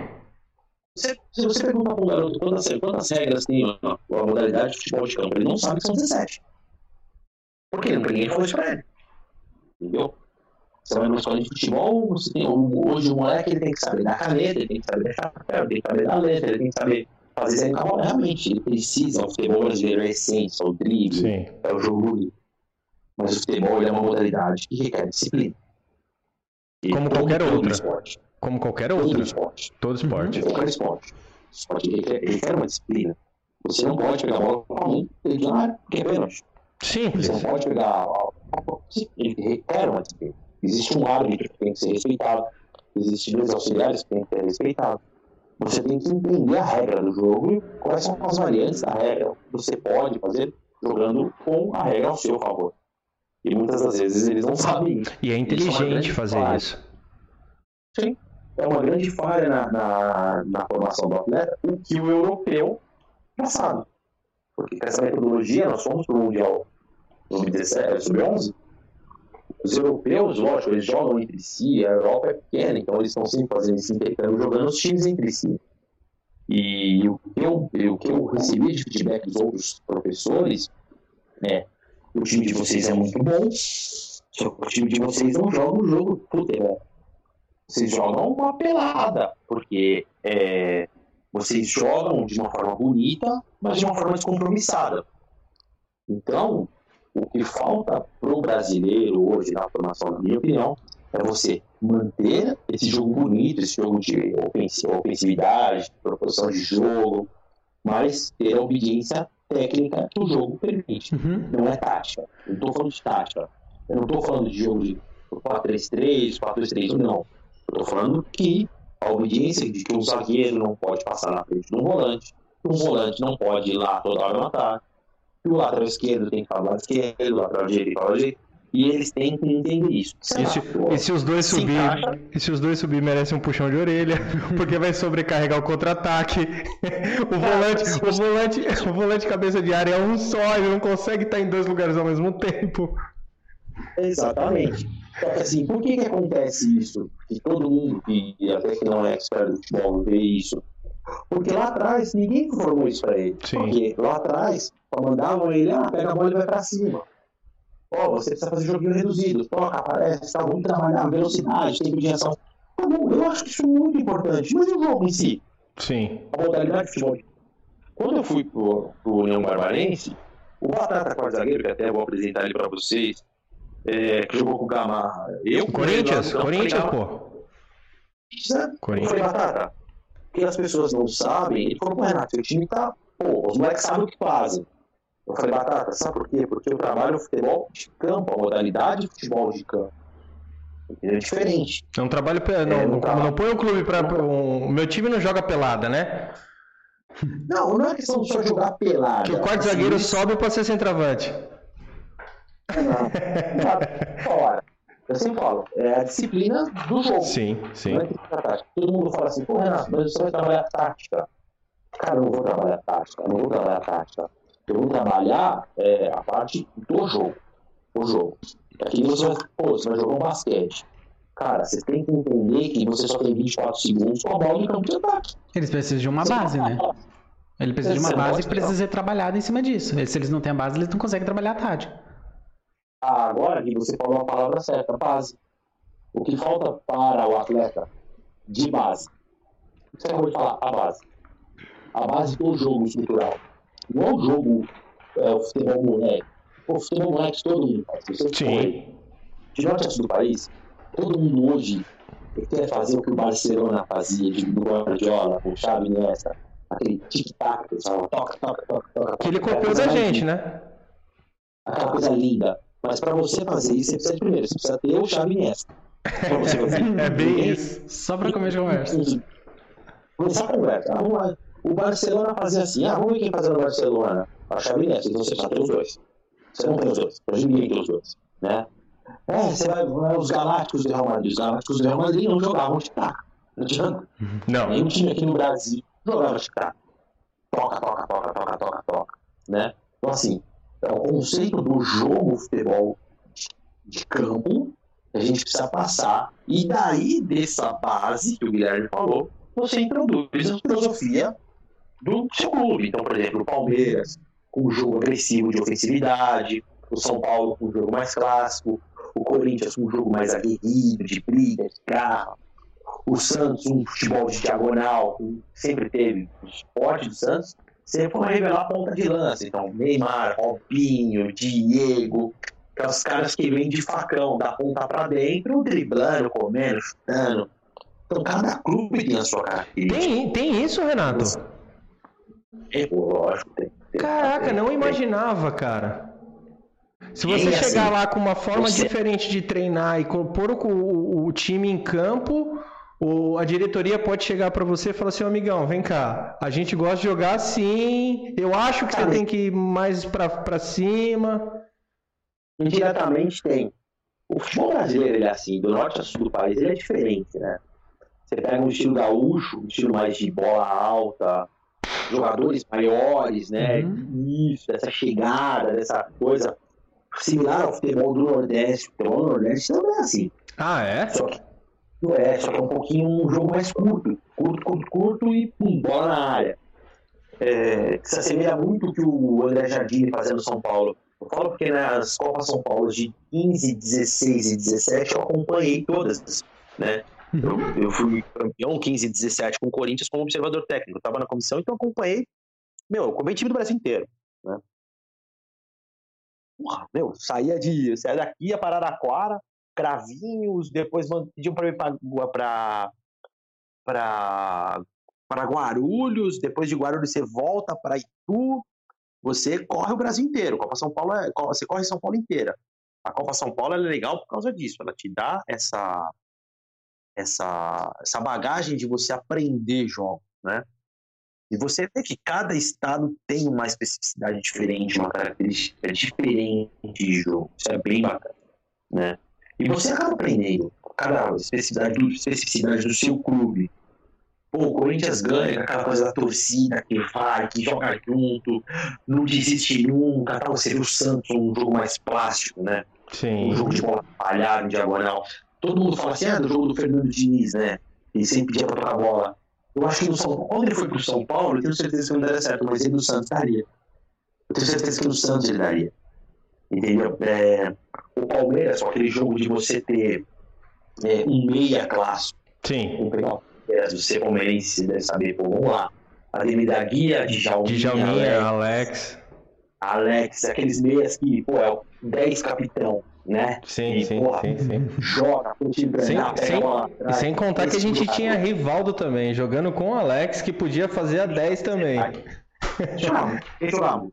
Você, se você perguntar para um garoto quantas, quantas regras tem a, a modalidade de futebol de campo, ele não sabe que são dezessete. Por quê? Porque ninguém falou isso para ele. Entendeu? Você vai numa escola de futebol, você tem, hoje o moleque ele tem que saber da caneta, ele tem que saber da chapéu, ele tem que saber da letra, ele tem que saber fazer isso aí. Então, realmente, ele precisa, o futebol brasileiro é a essência, o drible, sim, é o jogo. Mas o futebol é uma modalidade que requer disciplina. E como qualquer outra. Esporte. Como qualquer outra. Todo esporte. Todo esporte. Uhum. Qualquer esporte. O esporte requer, requer uma disciplina. Você não pode pegar a bola com a mão, perder na área, porque é pênalti. Simples. Você não pode pegar a bola com a mão. Ele requer uma disciplina. Existe um árbitro que tem que ser respeitado. Existem dois auxiliares que tem que ser respeitado. Você tem que entender a regra do jogo e quais são as variantes da regra. Você pode fazer jogando com a regra ao seu favor. E muitas das vezes eles não sabem. E é inteligente fazer isso. Sim. É uma grande falha na, na, na formação do atleta, o que o europeu já sabe. Porque com essa metodologia, nós fomos para o Mundial sub dezessete, sub onze. Os europeus, lógico, eles jogam entre si, a Europa é pequena, então eles estão sempre fazendo esse intercâmbio, jogando os times entre si. E o que eu, o que eu recebi de feedback dos outros professores, né? O time de vocês é muito bom, só que o time de vocês não joga um jogo de futebol. Vocês jogam uma pelada, porque é, vocês jogam de uma forma bonita, mas de uma forma descompromissada. Então, o que falta pro brasileiro hoje, na formação, na minha opinião, é você manter esse jogo bonito, esse jogo de ofensividade, de proposição de jogo, mas ter a obediência técnica que o jogo permite. Uhum. Não é tática. Eu não estou falando de tática. Eu não estou falando de jogo de quatro três três, quatro dois três, não. Eu estou falando que a obediência de que um zagueiro não pode passar na frente de um volante, que um volante não pode ir lá toda hora no ataque, que o lateral esquerdo tem que falar do lado esquerdo, o lateral direito tem que falar do direito, e eles têm que entender isso. E, lá, se, e, se os dois se subir, e se os dois subir merecem um puxão de orelha, porque vai sobrecarregar o contra-ataque. O, volante, o, volante, o volante cabeça de área é um só, ele não consegue estar em dois lugares ao mesmo tempo. Exatamente. Só que assim, por que, que acontece isso? Que todo mundo, que até que não é expert do futebol, vê isso. Porque lá atrás ninguém formou isso pra ele. Sim. Porque lá atrás mandavam ele, ah, pega a bola e vai pra cima. Ó, você precisa fazer joguinho reduzido, toca, aparece, tá, vamos trabalhar, velocidade, tempo de reação. Tá bom, eu acho que isso é muito importante, mas o jogo em si? Sim. A modalidade de futebol. Quando eu fui pro, pro União Barbarense, o Batata Quarto Zagueiro, que até vou apresentar ele pra vocês, é, que jogou com o Gamarra. Eu, Corinthians, eu, eu, eu, Corinthians, pô. Corinthians. Foi Batata. Porque as pessoas não sabem, ele falou, pô, Renato, seu time tá, pô, os moleques sabem o que fazem. Eu falei, Batata, sabe por quê? Porque eu trabalho futebol de campo, a modalidade de futebol de campo. É diferente. Não trabalho, não, é, não, não põe o clube pra... O meu time não joga pelada, né? Não, não é questão de só jogar pelada. Que o quarto assim, zagueiro sobe pra ser centroavante. Não, não, não. Eu sempre falo, é a disciplina do jogo. Sim, sim. Não é que todo mundo fala assim, pô, Renato, mas você vai trabalhar tática. Cara, eu não vou trabalhar tática, eu não vou trabalhar tática. Eu vou trabalhar é, a parte do jogo. O jogo. Aqui você vai, pô, você vai jogar um basquete. Cara, você tem que entender que você só tem vinte e quatro segundos com a bola no campo de ataque. Eles precisam de uma você base, né? Ele precisa Esse de uma base e precisa ser trabalhado em cima disso. Se eles não têm a base, eles não conseguem trabalhar a tática. Ah, agora que você falou a palavra certa, base. O que falta para o atleta de base? Você acabou de falar, a base. A base do jogo estrutural. Não é o jogo, é, o futebol moleque. O futebol moleque todo mundo faz. Sim. De norte a sul do país, todo mundo hoje quer fazer o que o Barcelona fazia, de Guardiola, com o Xavi, Iniesta. Aquele tic-tac, toca, toca, toca, toca. Que ele compôs a gente, né? Aquela coisa linda. Mas para você fazer isso, você precisa de primeiro, você precisa ter o Xavi Iniesta. É bem isso. Só para começar a conversa. Começar a conversa. Ah, o Barcelona fazia assim. Ah, vamos ver quem fazia no Barcelona. A Xavi Iniesta. Então você já tem os dois. Você não tem os dois. Hoje ninguém tem os dois. Né? É, você vai. Os Galácticos do Real Madrid. Os Galácticos do Real Madrid não jogavam tic-tac. Não adianta. Não. Nenhum time aqui no Brasil jogava tic-tac. Toca, toca, toca, toca, toca, toca. Né? Então, assim, é o conceito do jogo futebol de campo. A gente precisa passar, e daí dessa base que o Guilherme falou, você introduz a filosofia do seu clube. Então, por exemplo, o Palmeiras com o jogo agressivo de ofensividade, o São Paulo com o jogo mais clássico, o Corinthians com o jogo mais aguerrido, de briga, de carro, o Santos um futebol de diagonal, que sempre teve o esporte do Santos, sempre foi revelar a ponta de lança. Então, Nilmar, Paulinho, Diego... Que os caras que vêm de facão, da ponta pra dentro, driblando, comendo, chutando. Então cada clube tem a sua característica. Tem, tem isso, Renato? É, lógico, tem. tem Caraca, tem, não tem. imaginava, cara. Se você tem, chegar assim, lá com uma forma você... diferente de treinar e pôr o, o, o time em campo, o, a diretoria pode chegar pra você e falar assim, amigão, vem cá, a gente gosta de jogar assim, eu acho que cara, você tem que ir mais pra, pra cima... Indiretamente tem. O futebol brasileiro, ele é assim, do norte a sul do país, ele é diferente, né? Você pega um estilo gaúcho, um estilo mais de bola alta, jogadores maiores, né? Uhum. Isso, dessa chegada, dessa coisa similar ao futebol do Nordeste. O futebol do Nordeste também é assim. Ah, é? Só que é, só que é um pouquinho um jogo mais curto. Curto, curto, curto e pum, bola na área. É, se assemelha muito o que o André Jardim fazendo no São Paulo. Eu falo porque nas Copas São Paulo de quinze, dezesseis e dezessete eu acompanhei todas, né? Eu, eu fui campeão quinze e dezessete com o Corinthians como observador técnico. Eu estava na comissão, então eu acompanhei, meu, eu acompanhei time do Brasil inteiro, né? Porra, meu, saía de, saía daqui a Pararaquara, Cravinhos, depois pediam para ir para para para Guarulhos, depois de Guarulhos você volta para Itu. Você corre o Brasil inteiro. Copa São Paulo é, você corre São Paulo inteira. A Copa São Paulo é legal por causa disso. Ela te dá essa, essa, essa bagagem de você aprender jogos, né? E você vê que cada estado tem uma especificidade diferente, uma característica diferente de jogo. Isso é bem bacana, né? E você acaba aprendendo cada especificidade, especificidade do seu clube. Pô, o Corinthians ganha, aquela coisa da torcida que vai, que joga junto, não desiste nunca, tal. Você viu o Santos, um jogo mais plástico, né? Sim. Um jogo de bola palhada, em diagonal. Todo mundo fala assim, ah, do jogo do Fernando Diniz, né? Ele sempre pedia pra tocar a bola. Eu acho que no São Paulo, quando ele foi pro São Paulo, eu tenho certeza que não daria certo, mas ele no Santos daria. Eu tenho certeza que no Santos ele daria. Entendeu? É... O Palmeiras, só aquele jogo de você ter é, um meia clássico. Sim. Um pegar você palmeirense deve saber, pô, vamos lá. Ademir da Guia, Djalminha, Djalminha Alex. Alex, aqueles meias que, pô, é o dez capitão, né? Sim, e, sim, pô, sim, sim. Joga, continua, sim, na, sim. Bola, e sem contar que a gente tinha Rivaldo também, jogando com o Alex, que podia fazer a dez também.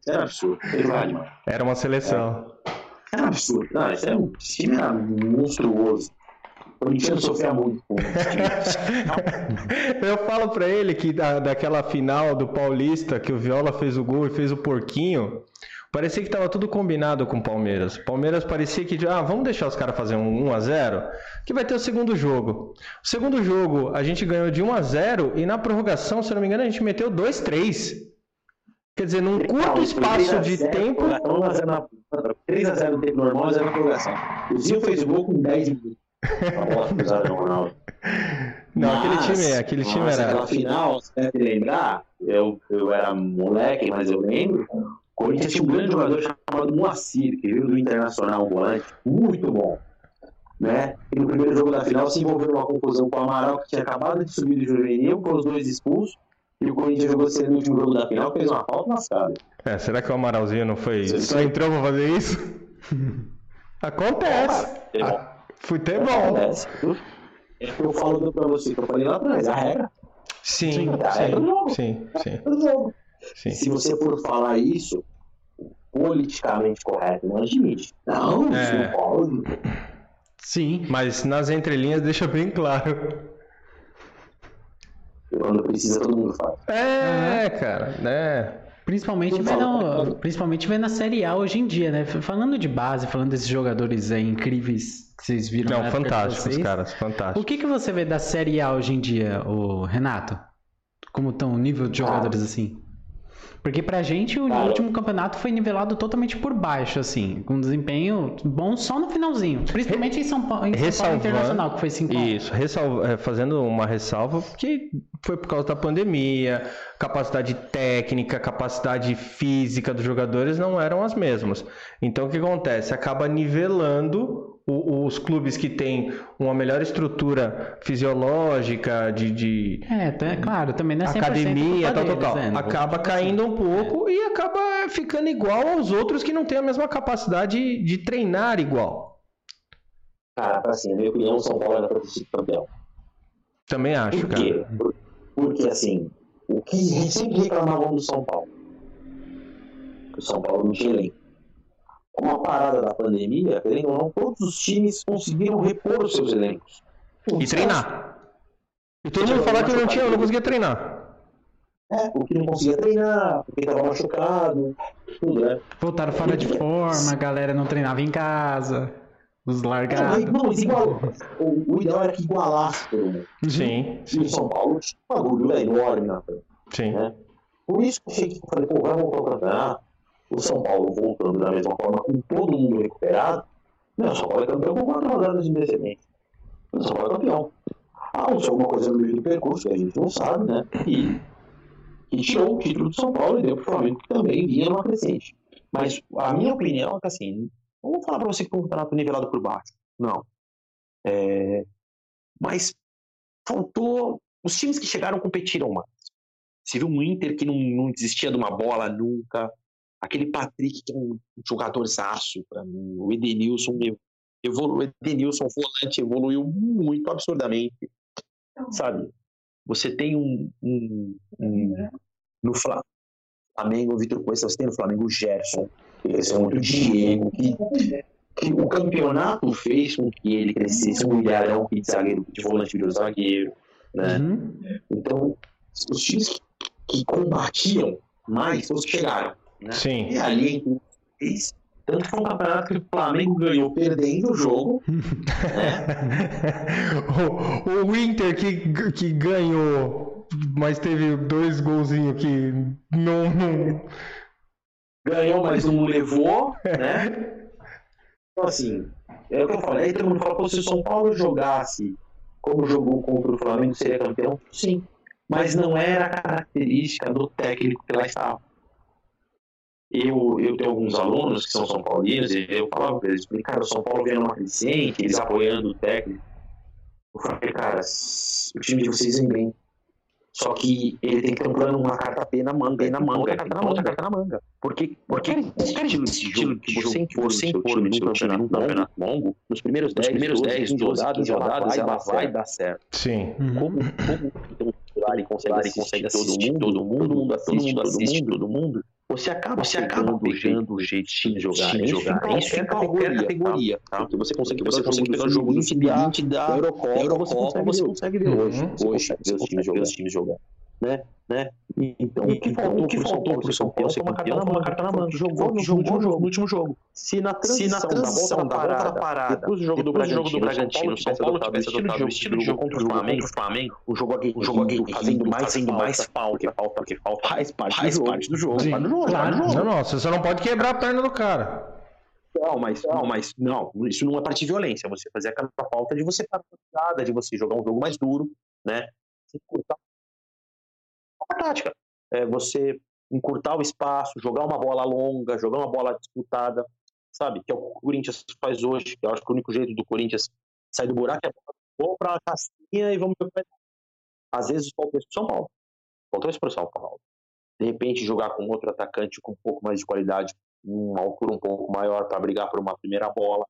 Era absurdo. Era uma seleção. Era absurdo. Não, isso era um time monstruoso. O Corinthians sofreu muito. Eu falo pra ele que da, daquela final do Paulista, que o Viola fez o gol e fez o porquinho, parecia que tava tudo combinado com o Palmeiras. O Palmeiras parecia que, ah, vamos deixar os caras fazerem um um a zero, que vai ter o segundo jogo. O segundo jogo a gente ganhou de um a zero e na prorrogação, se não me engano, a gente meteu dois a três. Quer dizer, num curto espaço de tempo... três a zero no tempo normal, zero na prorrogação. O Zinho fez o gol com dez minutos. A bola cruzada do Ronaldo. Não, mas, aquele time, aquele time nossa, era... Aquela final, se você lembrar, eu, eu era moleque, mas eu lembro, o Corinthians tinha um grande jogador chamado Moacir, que veio do Internacional, um volante muito bom, né? E no primeiro jogo da final se envolveu numa confusão com o Amaral, que tinha acabado de subir do juvenil, com os dois expulsos, e o Corinthians jogou cedo no último jogo da final, fez uma falta mascada. É, será que o Amaralzinho não foi... Você só entrou pra fazer isso? Acontece! É, a... Futebol! Acontece, viu? É o que eu falo pra você, que eu falei lá atrás, a regra. Sim, sim, a regra do jogo. Sim, sim. Do jogo. Sim. Se você for falar isso, politicamente correto, não admite. Não, é... isso não pode. Sim, mas nas entrelinhas deixa bem claro. Quando precisa, todo mundo faz. É, cara, né? Principalmente vendo, principalmente vendo a Série A hoje em dia, né? Falando de base, falando desses jogadores aí incríveis que vocês viram. Não, fantásticos, caras, fantásticos. O que, que você vê da Série A hoje em dia, ô Renato? Como estão o nível de jogadores ah. assim? Porque pra gente o ah. último campeonato foi nivelado totalmente por baixo, assim, com desempenho bom só no finalzinho. Principalmente Re... em São Paulo, em São Paulo Internacional, que foi cinco anos. Isso, ressalva, fazendo uma ressalva, porque foi por causa da pandemia, capacidade técnica, capacidade física dos jogadores não eram as mesmas. Então o que acontece? Acaba nivelando... Os clubes que têm uma melhor estrutura fisiológica, de, de é, tá, claro, também não é academia, tal, tal, tal, é, acaba caindo assim, um pouco é. E acaba ficando igual aos outros que não têm a mesma capacidade de, de treinar igual. Cara, assim, na minha opinião, o São Paulo era para ter sido campeão. Também acho, Por quê? cara. Por, porque, assim, o que sempre reclamavam do São Paulo, que o São Paulo não tinha elenco. Com a parada da pandemia, querendo ou não, todos os times conseguiram repor os seus elencos. E treinar. E todo mundo falar que não tinha, não conseguia treinar. É, porque não conseguia treinar, porque estava machucado, tudo, né? Voltaram fora de forma, a galera não treinava em casa, os largados. Não, mas igual, o, o ideal era que igualasse todo mundo. Sim. E o São Paulo tinha um bagulho enorme na frente. Sim. Né? Por isso que eu cheguei e falei, pô, vai voltar para treinar. O São Paulo voltando da mesma forma, com todo mundo recuperado, não, o São Paulo é campeão com quatro rodadas de precedente. O São Paulo é campeão. Ah, isso é alguma coisa no meio do percurso, que a gente não sabe, né? E, e tirou o título do São Paulo e deu para o Flamengo, que também vinha numa crescente. Mas a minha opinião é que, assim, não vou falar para você que foi um campeonato nivelado por baixo, não. É... Mas faltou... Os times que chegaram competiram mais. Você viu um Inter que não, não desistia de uma bola nunca... Aquele Patrick, que é um jogador zaço para mim. O Edmilson, evolu... Edmilson volante evoluiu muito absurdamente. Sabe? Você tem um... um, um... No Flamengo, o Vitor Costa, você tem no Flamengo o Gerson. Esse é um Diego. Que, que o campeonato fez com que ele crescesse um milharão de zagueiro, de volante virou zagueiro. Né? Uhum. Então, os times que combatiam mais, todos chegaram. Né? Sim. E ali, tanto foi um campeonato que o Flamengo ganhou perdendo o jogo. Né? o, o Inter que, que ganhou, mas teve dois golzinhos que não, não. Ganhou, mas não levou. Né? Então, assim, é o que eu falei. Aí todo mundo fala: se o São Paulo jogasse como jogou contra o Flamengo, seria campeão? Sim. Mas não era a característica do técnico que lá estava. Eu, eu tenho alguns alunos que são São Paulinos e eu falava para eles, cara, o São Paulo vem numa crescente, eles apoiando o técnico. Eu falei, cara, o time de vocês vem bem. Só que ele tem que ter um plano, uma carta P na manga, e na manga, carta na manga, carta na manga. Porque estilo de jogo, sem for sem pôr no campeonato longo, nos primeiros dez, quinze rodadas, ela vai dar certo. Sim. Como o titular e consegue assistir todo mundo, todo mundo assiste todo mundo, você acaba você acaba pegando o jeito de jogar, de jogar. Isso é qualquer categoria, tá? Porque você consegue você consegue pegar o jogo no seguinte da Eurocopa, você consegue ver hoje, hoje ver os times jogar, né? Né? Então, o que faltou, que faltou pro São Paulo ser campeão foi uma carta na manga, jogou no último jogo. Se na transição da volta da parada, depois do jogo do Bragantino, o São Paulo tivesse adotado o estilo de jogo contra o Flamengo, o jogo aqui fazendo mais ainda mais falta, porque falta faz parte do jogo. Não, não, você só não pode quebrar a perna do cara. Não, mas não, mas não, isso não é parte de violência, você fazer aquela falta de você estar cansada, de você jogar um jogo mais duro, né? Encurtar a tática. É você encurtar o espaço, jogar uma bola longa, jogar uma bola disputada, sabe? Que é o que o Corinthians faz hoje, que eu acho que o único jeito do Corinthians sair do buraco é vamos para a casquinha e vamos ver. Às vezes faltou isso para o São Paulo. Faltou isso para o São Paulo. De repente, jogar com outro atacante com um pouco mais de qualidade, uma altura um pouco maior para brigar por uma primeira bola.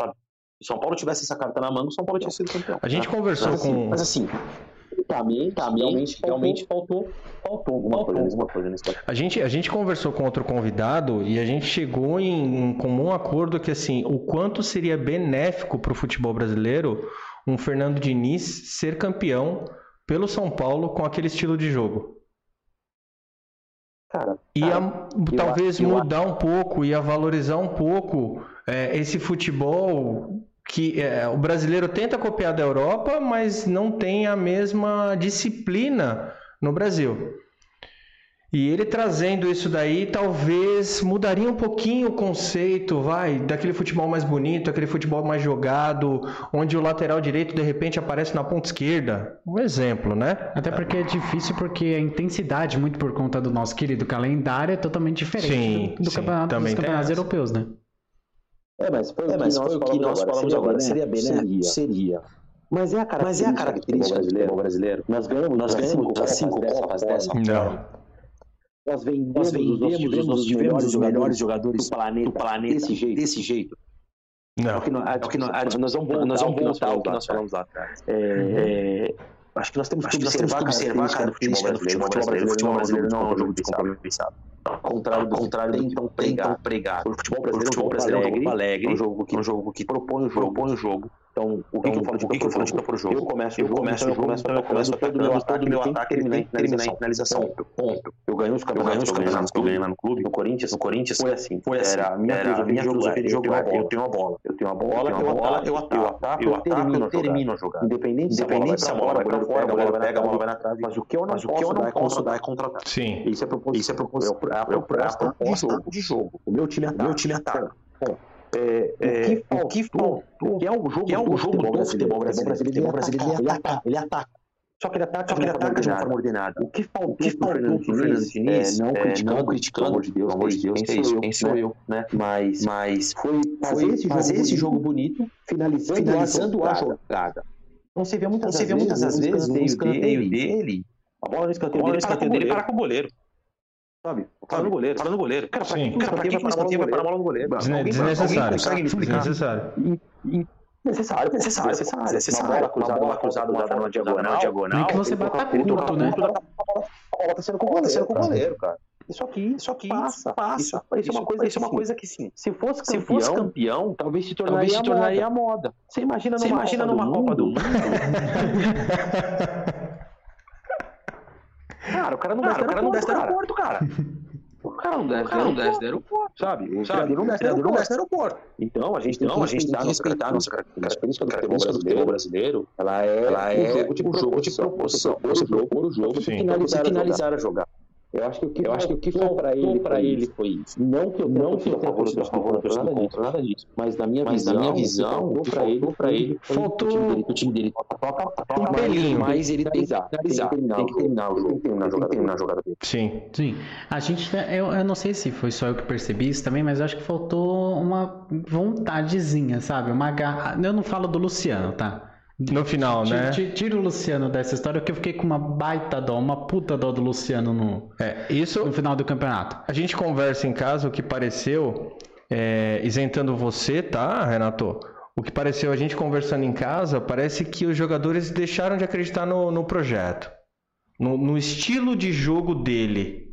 Sabe? Se o São Paulo tivesse essa carta na manga, o São Paulo tinha sido campeão. A gente né? conversou mas, com... Assim, mas assim, pra mim, pra mim realmente, realmente faltou, faltou alguma faltou. coisa. Alguma coisa nesse a, gente, a gente conversou com outro convidado e a gente chegou em um comum acordo que assim, o quanto seria benéfico para o futebol brasileiro um Fernando Diniz ser campeão pelo São Paulo com aquele estilo de jogo. Cara, e cara, a, talvez acho, mudar um pouco, ia valorizar um pouco é, esse futebol que é, o brasileiro tenta copiar da Europa, mas não tem a mesma disciplina no Brasil. E ele trazendo isso daí, talvez mudaria um pouquinho o conceito, vai, daquele futebol mais bonito, aquele futebol mais jogado, onde o lateral direito, de repente, aparece na ponta esquerda. Um exemplo, né? Até porque é difícil, porque a intensidade, muito por conta do nosso querido calendário, é totalmente diferente sim, do, do sim, campeonato, dos campeonatos europeus, né? É, mas foi o é, que nós, foi falamos, que nós agora. falamos agora. Seria bem, né? Seria. seria. Mas é a característica, é a característica do futebol brasileiro. Nós ganhamos, nós ganhamos as cinco copas dessa. Não. Nós vendemos, nós vendemos nós tivemos os melhores jogadores do planeta, do planeta desse jeito. Desse jeito. Não. É que nós, é que nós, é que nós vamos, nós vamos voltar ao que nós falamos lá atrás. É, é, acho que nós temos que observar, observar cada característica do futebol brasileiro. O futebol brasileiro não é um jogo de descompensado. Ao contrário do contrário tentam pregar. pregar. O futebol brasileiro é um jogo alegre, um jogo que propõe o jogo. Então, o que eu falo de campo para o jogo? Eu começo, eu começo, eu começo, eu começo atacando, todo o meu ataque termina em finalização. Ponto. Eu ganho os campeonatos que eu ganho lá no clube, no Corinthians, no Corinthians. Foi assim, foi assim. Era a minha filosofia de jogo, eu tenho uma bola. Eu tenho uma bola, eu tenho uma bola, eu ataco, eu ataco, eu termino a jogada. Independente se a bola vai para fora, a bola pega, a bola vai na trave. Mas o que eu não posso dar é contra-ataque. Sim. Isso é proposição. É a proposta de jogo. O meu time ataca. Bom. É, é, o que faltou, o que é um jogo, é um do, jogo futebol do futebol brasileiro, futebol brasileiro, ele, ele, ataca, ele ataca, só que ele ataca, ele ataca de uma forma ordenada. O que faltou para o Fernando Diniz, é, não, é, não criticando, pelo amor de Deus, pelo amor de Deus, quem sou eu, quem sou eu, né? Mas, mas foi fazer, foi, esse, fazer jogo esse jogo bonito, finalizando, finalizando a jogada. Não se vê muitas, se vê muitas vezes, vezes no escanteio dele, a bola no escanteio dele para com o goleiro. Sabe? Para no goleiro. Para no goleiro. Cara, pra quem vai parar a bola no goleiro? Desnecessário. Desnecessário. Necessário, necessário, necessário. Uma bola cruzada, uma bola diagonal, diagonal. Que você bata curto, né? A bola tá sendo com o goleiro, cara. Isso aqui, isso aqui passa, passa. Isso é uma coisa que sim. Se fosse campeão, talvez se tornaria a moda. Você imagina numa Copa do Mundo? Cara, o cara não desce do aeroporto, cara. O cara não desce do aeroporto, sabe? O cara não desce do aeroporto. Então, a gente tem que respeitar a nossa característica do futebol brasileiro. Ela é o jogo de proposição. O jogo de finalizar a jogada. Eu acho que o que foi pra ele, pra ele foi isso. Não que eu não tenha torcido a favor, não torcido contra, nada disso. Mas na minha visão, o que pra ele faltou o time dele. Um pelinho, mas ele tem que finalizar. Tem que terminar o jogo, terminar a jogada dele. Sim, sim. A gente, eu, eu não sei se foi só eu que percebi isso também, mas eu acho que faltou uma vontadezinha, sabe? Uma garra... Eu não falo do Luciano, tá? No final, tira, né? Tira o Luciano dessa história, que eu fiquei com uma baita dó, uma puta dó do Luciano no, é, isso, no final do campeonato. A gente conversa em casa o que pareceu, é, isentando você, tá, Renato? O que pareceu a gente conversando em casa, parece que os jogadores deixaram de acreditar no, no projeto, no, no estilo de jogo dele.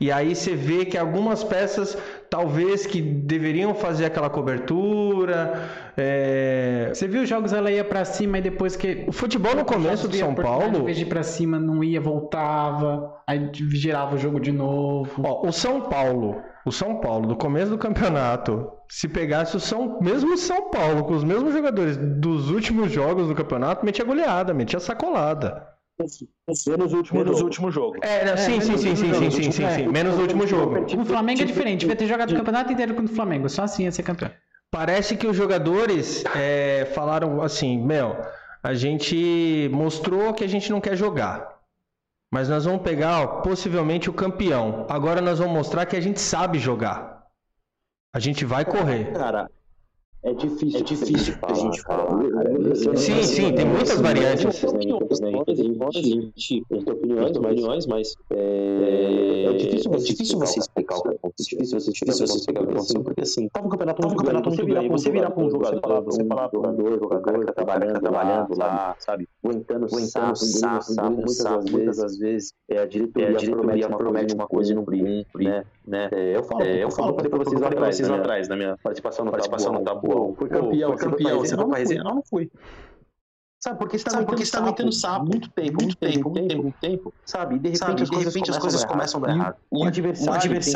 E aí você vê que algumas peças, talvez, que deveriam fazer aquela cobertura... É... Você viu os jogos, ela ia pra cima e depois que... O futebol no começo do São Paulo... Em vez de ir pra cima, não ia, voltava... Aí girava o jogo de novo... Ó, o São Paulo... O São Paulo, do começo do campeonato... Se pegasse o São... mesmo o São Paulo, com os mesmos jogadores dos últimos jogos do campeonato... Metia goleada, metia sacolada... Menos o último, menos último jogo. É, sim, sim, sim, sim, sim, sim. Menos o último jogo. O Flamengo é diferente, vai ter jogado o campeonato inteiro contra o Flamengo, só assim ia ser campeão. Parece que os jogadores é, falaram assim, meu, a gente mostrou que a gente não quer jogar. Mas nós vamos pegar, ó, possivelmente, o campeão. Agora nós vamos mostrar que a gente sabe jogar. A gente vai correr. Cara, é difícil, é difícil a gente falar. Sim, sim, tem muitas variantes. Tem opiniões, mas é difícil você explicar o que aconteceu. É difícil você explicar o que aconteceu, porque assim, tava um campeonato muito grande, você virar para um jogador, você falar para um jogador, cara que tá trabalhando lá, sabe? Aguentando sarro, sarro, sarro, muitas vezes. É, a diretoria promete uma coisa e não brinca, né? Eu falo para vocês lá atrás, na minha participação no tabu. Pô, foi campeão, foi campeão, você não vai resenhar? Não, não fui. Sabe, porque você tá metendo sapo muito tempo, muito tempo, muito tempo, muito tempo, sabe? E de repente, de repente as coisas começam a dar errado. O adversário tem que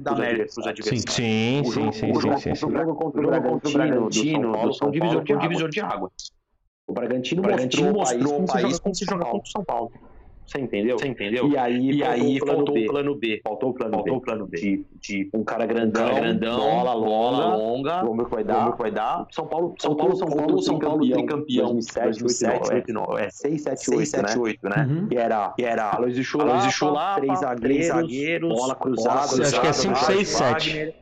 dar mérito pros adversários. Sim, sim, sim. O jogo contra o Bragantino, do São Paulo, foi um divisor de água. O Bragantino mostrou o país como se jogar contra o São Paulo. Você entendeu? Você entendeu? E aí, e aí faltou o plano B. Faltou o plano B. Faltou o plano B. De, de um cara grandão, um cara grandão, bola longa, longa, como vai dar? Como vai dar? São Paulo, São Paulo, São Paulo, São Paulo tricampeão dois mil e sete, dois mil e sete, dois mil e nove, é seis, sete, oito, né? Que era, que era Aloysio e Chulapa, três zagueiros, bola cruzada, acho que é cinco, seis, sete.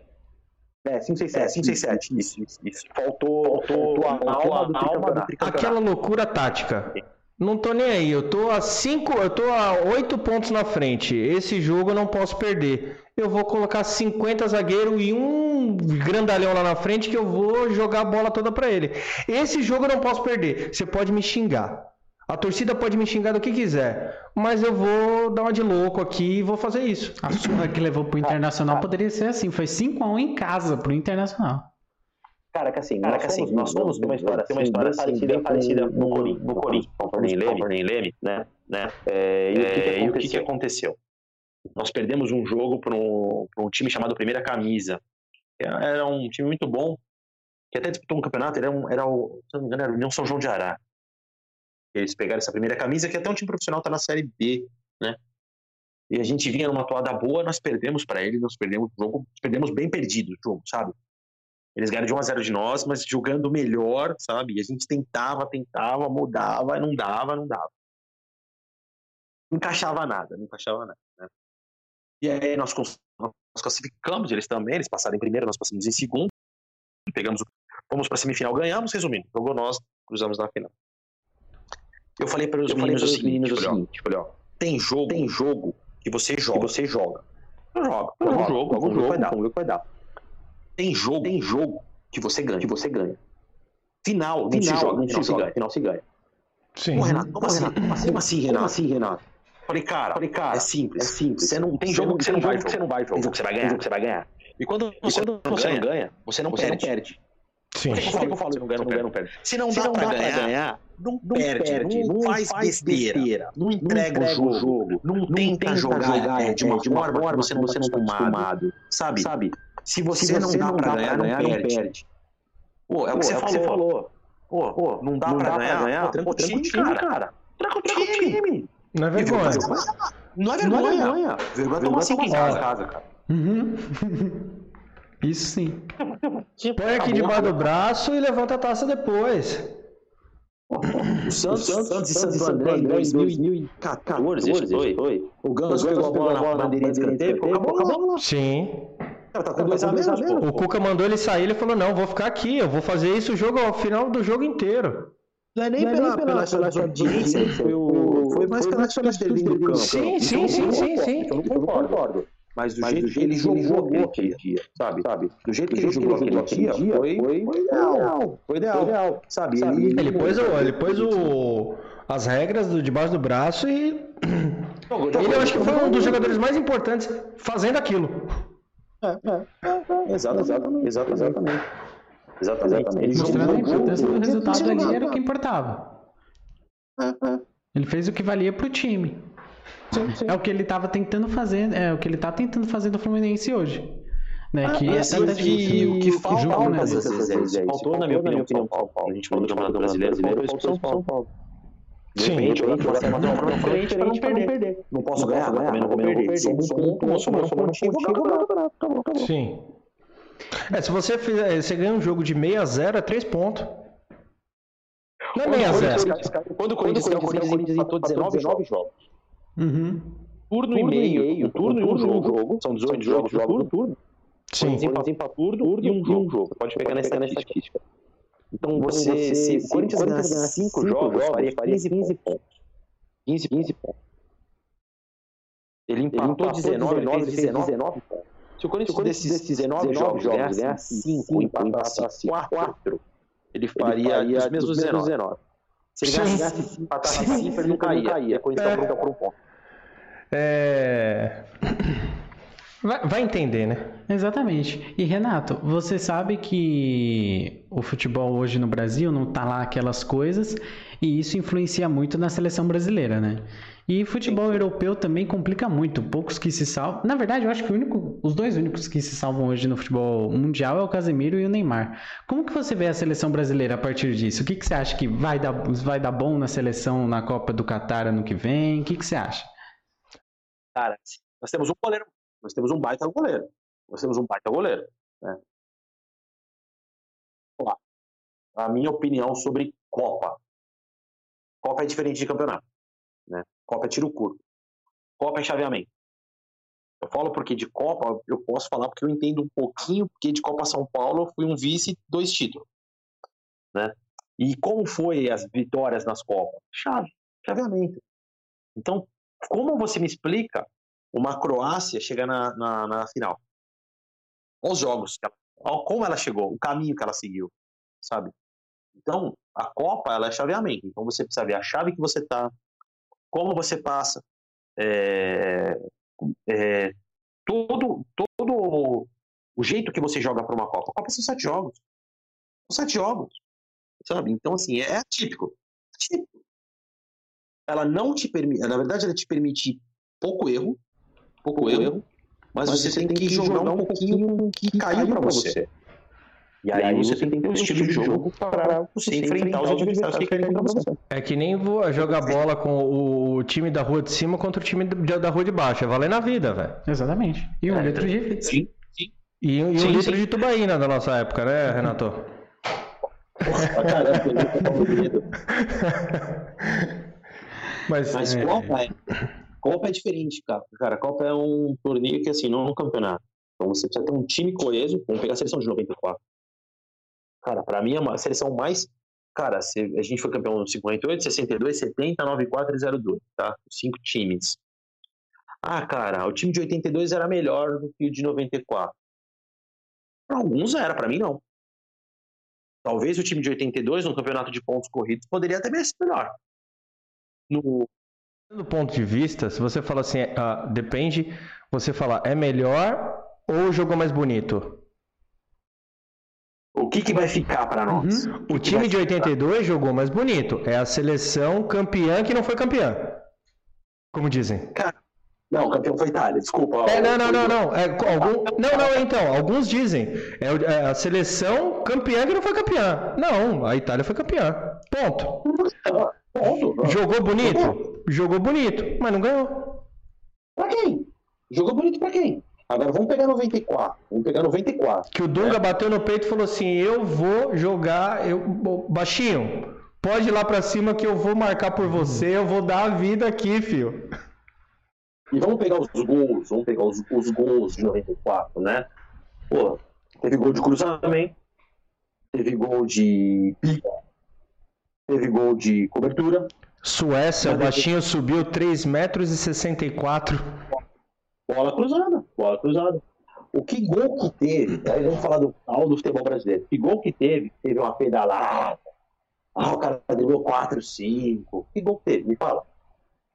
É, cinco, seis, sete, isso, isso. Faltou, faltou a alma do tricampeão. Aquela loucura tática. Não tô nem aí, eu tô a cinco, eu tô a oito pontos na frente. Esse jogo eu não posso perder. Eu vou colocar cinquenta zagueiros e um grandalhão lá na frente que eu vou jogar a bola toda pra ele. Esse jogo eu não posso perder. Você pode me xingar. A torcida pode me xingar do que quiser, mas eu vou dar uma de louco aqui e vou fazer isso. A surra que levou pro Internacional ah, poderia ser assim, foi cinco a um em casa pro Internacional. Cara, que assim, cara, nós, que assim, nós somos uma história, tem uma história parecida, bem parecida no Corinthians, no Corinthians, Corinthians, Leme, né, né? É, e, é, o que que e o que que aconteceu? Nós perdemos um jogo para um, um time chamado Primeira Camisa. Era um time muito bom, que até disputou um campeonato, era, um, era o, se não me engano, era o União São João de Ará. Eles pegaram essa Primeira Camisa, que até um time profissional tá na Série B, né? E a gente vinha numa toada boa, nós perdemos para eles, nós perdemos o jogo, perdemos bem perdido o jogo, sabe? Eles ganharam de um a zero de nós, mas jogando melhor, sabe? E a gente tentava, tentava, mudava, não dava, não dava. Não encaixava nada, não encaixava nada, né? E aí nós, nós classificamos, eles também, eles passaram em primeiro, nós passamos em segundo, pegamos, fomos pra semifinal, ganhamos, resumindo, jogou nós, cruzamos na final. Eu falei para os meninos o seguinte, olha, tem jogo, tem jogo que você joga, que você joga. Eu jogo, eu jogo, jogo, algum jogo vai dar, algum jogo vai dar. Tem jogo, tem jogo que você ganha, que você ganha. Final, não final, se joga, não se, se joga, ganha. Final se ganha. Sim. Pô, Renato, como assim, como assim, como assim, Renato? Como assim, Renato? Falei, cara, falei, cara, é simples, é simples. Você não tem jogo que você não vai, você não vai, jogo que você vai ganhar, que você vai ganhar. E quando você não ganha, você não perde. Sim. Por que eu falo que não ganha, não ganha, não perde? Se não dá pra ganhar, não perde, não faz besteira, não entrega o jogo, não tenta jogar de uma forma que você não está acostumado, sabe? Sabe? Se você, se você não dá, dá pra ganhar, ganhar, não perde. Não perde. Pô, é o que, é você, é falou. que você falou. Pô, pô, não dá não pra dá ganhar, ganhar. Pô, tranca o time, time, cara. Tranca o time. time. Não é vergonha. Não é vergonha. Não é vergonha. Vergonha tomar cinco em casa, cara. Uhum. Isso sim. Põe aqui debaixo do braço e levanta a taça depois. O Santos e Santos André em dois mil e quatorze, foi? O Ganso pegou a bola na bandeirinha de escanteio. Acabou? Sim. Cara, tá com dois a menos, pô. O Cuca mandou ele sair, ele falou, não, vou ficar aqui, eu vou fazer isso o jogo ao final do jogo inteiro. Não é nem não pela, pela, pela sua audiência, foi, o, foi mais pela sua dele do campo. Sim, eu, sim, eu, sim, eu, sim, eu, sim. Eu não concordo. Mas do, Mas jeito, do jeito que ele jogou aquele dia, sabe? sabe? Do jeito que ele jogou aquele dia, dia foi, foi, foi ideal. Foi ideal, ideal sabe? sabe? Ele, ele pôs, o, ele pôs o, as regras do, debaixo do braço e... Ele eu acho que foi um dos jogadores mais importantes fazendo aquilo. É, é, é, é. Exato, exatamente. Exatamente. exatamente. Ele mostrando a importância do resultado ali era o que importava. É, é. Ele fez o que valia pro time. Sim, sim. É o que ele tava tentando fazer, é o que ele tá tentando fazer do Fluminense hoje. Né? Ah, que é tanto que o que falta, jogo, né? Essas, essas, essas, isso faltou, na minha opinião, São Paulo. A gente falou de jogador brasileiro, brasileiro faltou São Paulo. Paulo. Sim, de repente, eu vou fazer uma troca pra frente pra não perder. Não posso ganhar, também não vou perder. Sou um ponto, sou um pontinho, vou ganhar o campeonato, acabou, acabou. Sim. É, se você fizer, você ganha um jogo de seis a zero, é três pontos. Não é nem a zero. Quando o Corinthians ganhou, o Corinthians empatou dezenove jogos. Uhum. Turno e meio, o turno e um jogo. São dezoito jogos, jogos no turno. Sim. O Corinthians empatou turno e um jogo. Pode pegar nessa estatística. Então, você, se o Corinthians ganhar cinco jogos, faria quinze pontos. quinze pontos. Ele empatou dezenove, fez dezenove pontos. Se o Corinthians desses dezenove jogos ganhar cinco, empatasse quatro, ele faria os mesmos dezenove. Se ele ganhasse empatasse cinco, ele não caía. A Corinthians está por um ponto. É... Vai, vai entender, né? Exatamente. E, Renato, você sabe que o futebol hoje no Brasil não tá lá aquelas coisas e isso influencia muito na seleção brasileira, né? E futebol Sim. europeu também complica muito. Poucos que se salvam... Na verdade, eu acho que o único, os dois únicos que se salvam hoje no futebol mundial é o Casemiro e o Neymar. Como que você vê a seleção brasileira a partir disso? O que, que você acha que vai dar, vai dar bom na seleção na Copa do Catar ano que vem? O que, que você acha? Cara, nós temos um goleiro... Nós temos um baita goleiro. Nós temos um baita goleiro. Né? Vamos lá. A minha opinião sobre Copa. Copa é diferente de campeonato. Né? Copa é tiro curto. Copa é chaveamento. Eu falo porque de Copa, eu posso falar porque eu entendo um pouquinho, porque de Copa São Paulo eu fui um vice, dois títulos. Né? E como foi as vitórias nas Copas? Chave, chaveamento. Então, como você me explica uma Croácia chegar na, na, na final? Os jogos, como ela chegou, o caminho que ela seguiu, sabe? Então, a Copa, ela é chaveamento. Então, você precisa ver a chave que você tá, como você passa, é, é, todo, todo o jeito que você joga para uma Copa. A Copa são sete jogos. São sete jogos, sabe? Então, assim, é atípico. Atípico. Ela não te permite, na verdade, ela te permite pouco erro, pouco erro, erro mas, mas você, você tem, tem que jogar, jogar um pouquinho que caiu para você. você. E aí, e aí você, você tem que ter um estilo de jogo para você enfrentar os adversários que caem para você. É que nem jogar bola com o time da rua de cima contra o time da rua de baixo. É valendo a vida, velho. Exatamente. E um é, litro de... Sim, sim. E um, sim, e um sim, litro sim. de tubaína da nossa época, né, Renato? Caramba, Mas, mas é... qual é? Copa é diferente, cara. Cara, a Copa é um torneio que, assim, não é um campeonato. Então você precisa ter um time coeso. Vamos pegar a seleção de noventa e quatro. Cara, pra mim é uma seleção mais... Cara, a gente foi campeão de cinquenta e oito, sessenta e dois, setenta, noventa e quatro e zero dois, tá? Cinco times. Ah, cara, o time de oitenta e dois era melhor do que o de noventa e quatro. Pra alguns era, pra mim não. Talvez o time de oitenta e dois, no campeonato de pontos corridos, poderia até mesmo ser melhor. No... Do ponto de vista, se você fala assim, ah, depende, você fala, é melhor ou jogou mais bonito? O que, que vai ficar para nós? Uhum. O, o time de oitenta e dois ficar? Jogou mais bonito. É a seleção campeã que não foi campeã. Como dizem. Cara, não, o campeão foi Itália, desculpa. É, não, não, não, não. É, algum... Não, não, então, alguns dizem, é a seleção campeã que não foi campeã. Não, a Itália foi campeã. Ponto. Jogou bonito? Jogou bonito, mas não ganhou. Pra quem? Jogou bonito pra quem? Agora vamos pegar noventa e quatro. Vamos pegar noventa e quatro. Que o Dunga é. bateu no peito e falou assim: eu vou jogar, eu... baixinho, pode ir lá pra cima que eu vou marcar por você, eu vou dar a vida aqui, filho. E vamos pegar os gols, vamos pegar os, os gols de noventa e quatro, né? Pô, teve gol de cruzamento, teve gol de pico. Teve gol de cobertura. Suécia, o baixinho subiu três metros e sessenta e quatro. Bola cruzada, bola cruzada. O que gol que teve, aí vamos falar do tal do futebol brasileiro. Que gol que teve, teve uma pedalada. Ah, o cara deu quatro, cinco. Que gol que teve, me fala.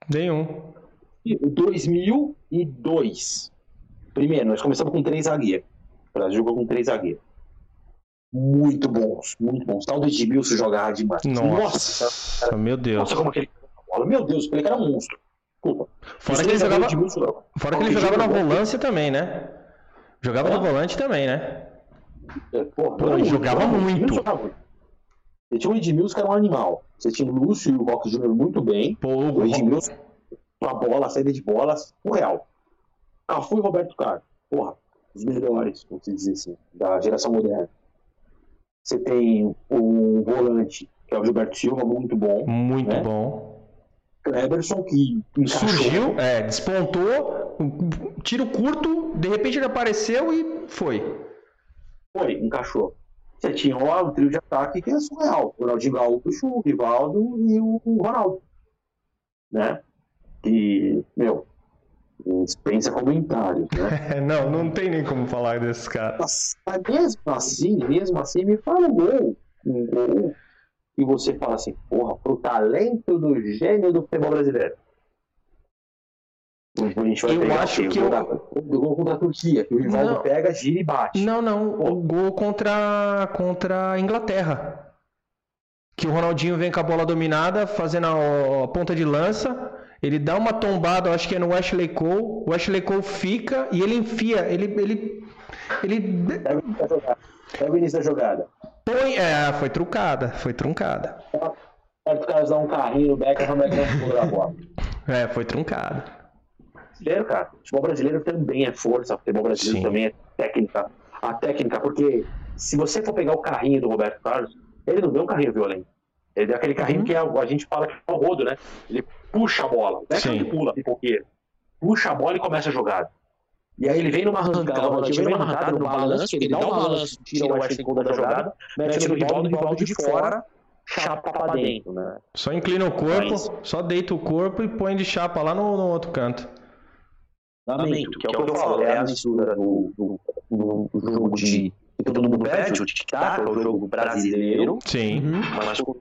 Nenhum. dois mil e dois. Primeiro, nós começamos com três zagueiros. O Brasil jogou com três zagueiros. Muito bons, muito bons. Tal do Edmilson jogava demais. Nossa, nossa cara, meu Deus. Nossa, como aquele... Meu Deus, aquele cara é um monstro. Desculpa. Fora que ele jogava, Edmilson, fora que ele jogava na volância também, né? Jogava ah. no volante também, né? É, porra, Pô, ele muito, jogava cara, muito. Jogava. Você tinha o Edmilson, que era um animal. Você tinha o Lúcio e o Roque Júnior muito bem. Pô, o Edmilson, a bola, a saída de bolas, surreal. Ah, foi o Roberto Carlos. Porra, os melhores, como se diz assim, da geração moderna. Você tem o volante, que que é o Gilberto Silva, muito bom. Muito né? bom. Cleberson, que encaixou. Surgiu, é, despontou, um tiro curto, de repente ele apareceu e foi. Foi, encaixou. Você tinha lá um trio de ataque que é surreal. O Ronaldinho Gaúcho, o Rivaldo e o Ronaldo. Né? E, meu, dispensa comentário, né? Não, não tem nem como falar desses caras. Mas mesmo assim, mesmo assim, me fala um gol. Um gol. E você fala assim, porra, pro talento do gênio do futebol brasileiro. A gente vai eu pegar acho o que gol eu... da... o gol contra a Turquia, que o Rivaldo pega, gira e bate. Não, não, Pô. o gol contra, contra a Inglaterra, que o Ronaldinho vem com a bola dominada, fazendo a, a ponta de lança, ele dá uma tombada, acho que é no Ashley Cole, o Ashley Cole fica e ele enfia, ele... ele, ele... Pega o início da jogada. Pega o início da jogada. Põe... É, foi truncada, foi truncada. Pode causar um carrinho no Becker, o Becker não pulou a bola. É, foi truncada. Brasileiro, cara. O futebol brasileiro também é força, o futebol brasileiro Sim. também é técnica. A técnica, porque se você for pegar o carrinho do Roberto Carlos, ele não deu um carrinho violento. Ele deu aquele carrinho uhum. que a, a gente fala que é o rodo, né? Ele puxa a bola, o Becker ele pula, pipoqueiro. Puxa a bola e começa a jogada. E aí ele vem numa arrancada, o time vem numa arrancada, no balanço, ele dá o balanço, tira o West da jogada, mete no rival, no rival de fora, chapa pra dentro, né? Só inclina o corpo, Mas... só deita o corpo e põe de chapa lá no, no outro canto. Lamento, que é o que, que eu, eu falo, é a mistura do, do, do, do jogo de que todo mundo pede, o tic-tac, é o jogo brasileiro, Sim. mas o,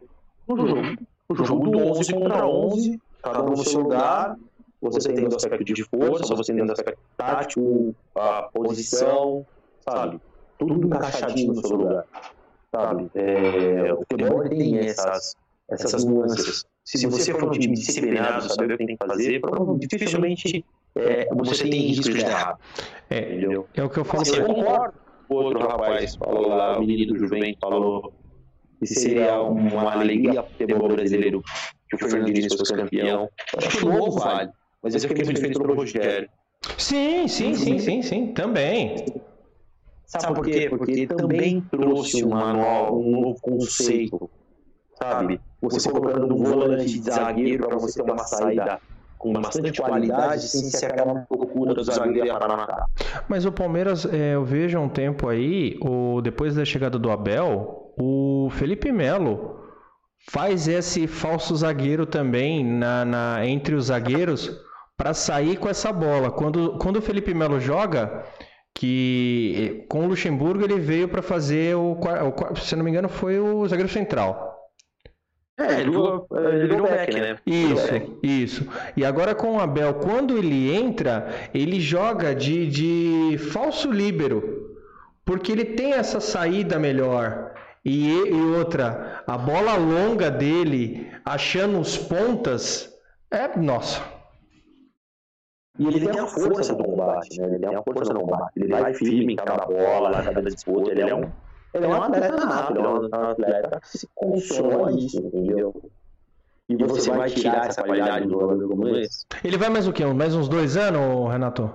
o, jogo, o jogo do onze contra onze, cada um no seu lugar, você tem o aspecto de força, você tem o aspecto tático, a posição, sabe, tudo encaixadinho no seu lugar, sabe, é, o futebol tem essas, essas nuances, se você for um time disciplinado, saber o que tem que fazer, dificilmente... É, você tem risco de errar. É, é o que eu falo. Assim, eu concordo. O outro rapaz falou lá, o menino do Juventus falou que seria uma alegria pro futebol brasileiro que o Fernando Diniz fosse campeão. Acho que o novo vale, mas eu fiquei muito feliz pelo Rogério. Sim, sim, sim, sim, sim, também. Sabe por quê? Porque também trouxe um manual, um novo conceito, sabe? Você colocando um volante de zagueiro para você ter uma saída com bastante qualidade, sem se acabar procura do zagueiro para matar. Mas o Palmeiras, é, eu vejo há um tempo aí, o, depois da chegada do Abel, o Felipe Melo faz esse falso zagueiro também na, na, entre os zagueiros para sair com essa bola. Quando, quando o Felipe Melo joga, que com o Luxemburgo ele veio para fazer o, o... Se não me engano foi o zagueiro central. É, ele virou back, né? Isso, back. isso. E agora com o Abel, quando ele entra, ele joga de, de falso líbero, porque ele tem essa saída melhor. E, e outra, a bola longa dele, achando os pontas, é nossa. E ele, ele tem a força do combate, né? Ele tem a força do combate. Ele vai firme em cada bola, na cada disputa, ele é um... Ele é um atleta rápido, ele é um atleta que se consome isso, entendeu? E você vai tirar essa qualidade do jogador como esse? Ele vai mais o quê? Mais uns dois anos, Renato?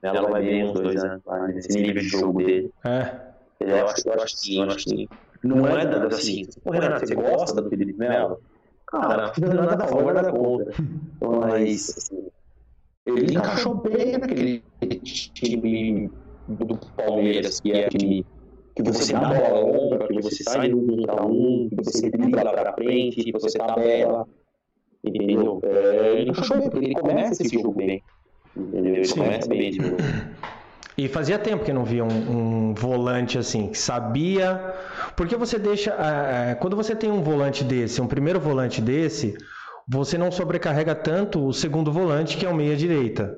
Ela vai vir uns dois anos, nesse nível de jogo dele. É. Eu acho, eu acho que sim, eu acho que sim. Não é nada assim. Ô, Renato, você gosta do Felipe Melo? Cara, não é nada fora, nada contra. Mas, assim, ele encaixou bem naquele time do Palmeiras, que é time... Que você dá bola longa, que você sai no um para um, que você dribla para frente, que você tabela. Entendeu? É, ele encaixou bem, porque ele começa esse jogo bem. Entendeu? Ele Sim. começa bem de novo. E fazia tempo que não via um, um volante assim, que sabia. Porque você deixa. É, quando você tem um volante desse, um primeiro volante desse, você não sobrecarrega tanto o segundo volante, que é o meia-direita.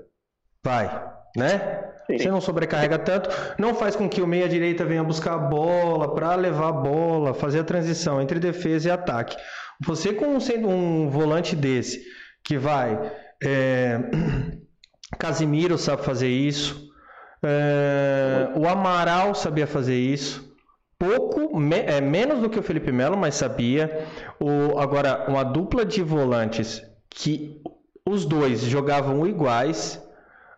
Vai, né? Você não sobrecarrega tanto, não faz com que o meia-direita venha buscar a bola, para levar a bola, fazer a transição entre defesa e ataque. Você, com sendo um volante desse, que vai... É... Casimiro sabe fazer isso, é... o Amaral sabia fazer isso, pouco, me... é, menos do que o Felipe Melo, mas sabia. O... Agora, uma dupla de volantes que os dois jogavam iguais...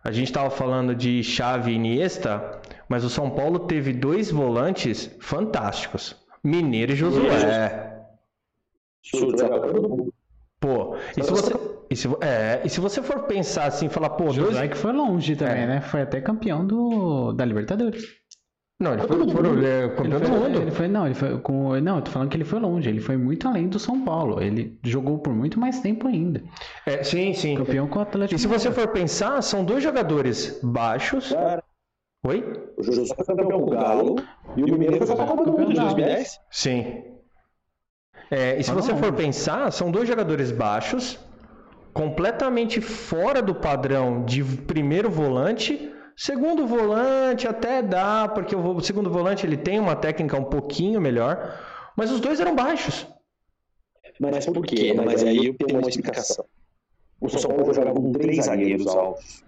A gente estava falando de Xavi e Iniesta, mas o São Paulo teve dois volantes fantásticos. Mineiro e Josué. Chute, Chute. Pô, e se você, e se, é, e se você for pensar assim, falar, pô, José dois... que foi longe também, é. né? Foi até campeão do, da Libertadores. Não, ele foi, foi campeão do mundo. Ele foi, não, ele foi com, não, eu tô falando que ele foi longe, ele foi muito além do São Paulo. Ele jogou por muito mais tempo ainda. É, sim, sim. Campeão com o Atlético. E se você for pensar, são dois jogadores baixos. Cara. Oi? O José foi campeão com o Galo e o Mineiro foi campeão com o Galo de dois mil e dez. Sim. É, e se ah, você não. for pensar, são dois jogadores baixos, completamente fora do padrão de primeiro volante. Segundo volante até dá, porque o segundo volante ele tem uma técnica um pouquinho melhor, mas os dois eram baixos. Mas por quê? Mas, mas aí eu tenho uma explicação. O São Paulo jogava com três zagueiros altos.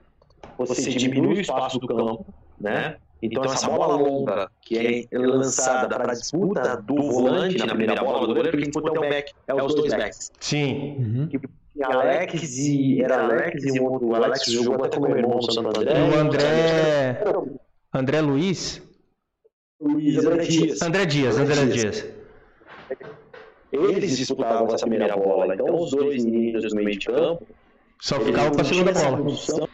Você diminui o espaço do campo, né? Então, então essa bola longa que é lançada para a disputa do volante na primeira bola do goleiro, porque a disputa é o back, é os dois backs. Sim. Uhum. Que, Alex e... Era Alex e o outro. O Alex jogou até com o meu irmão do Santo André. E o André... André Luiz? Luiz, André Dias. André Dias, André Dias. Eles disputavam essa primeira bola. Então os dois meninos no meio de campo... Só ficavam para a segunda bola.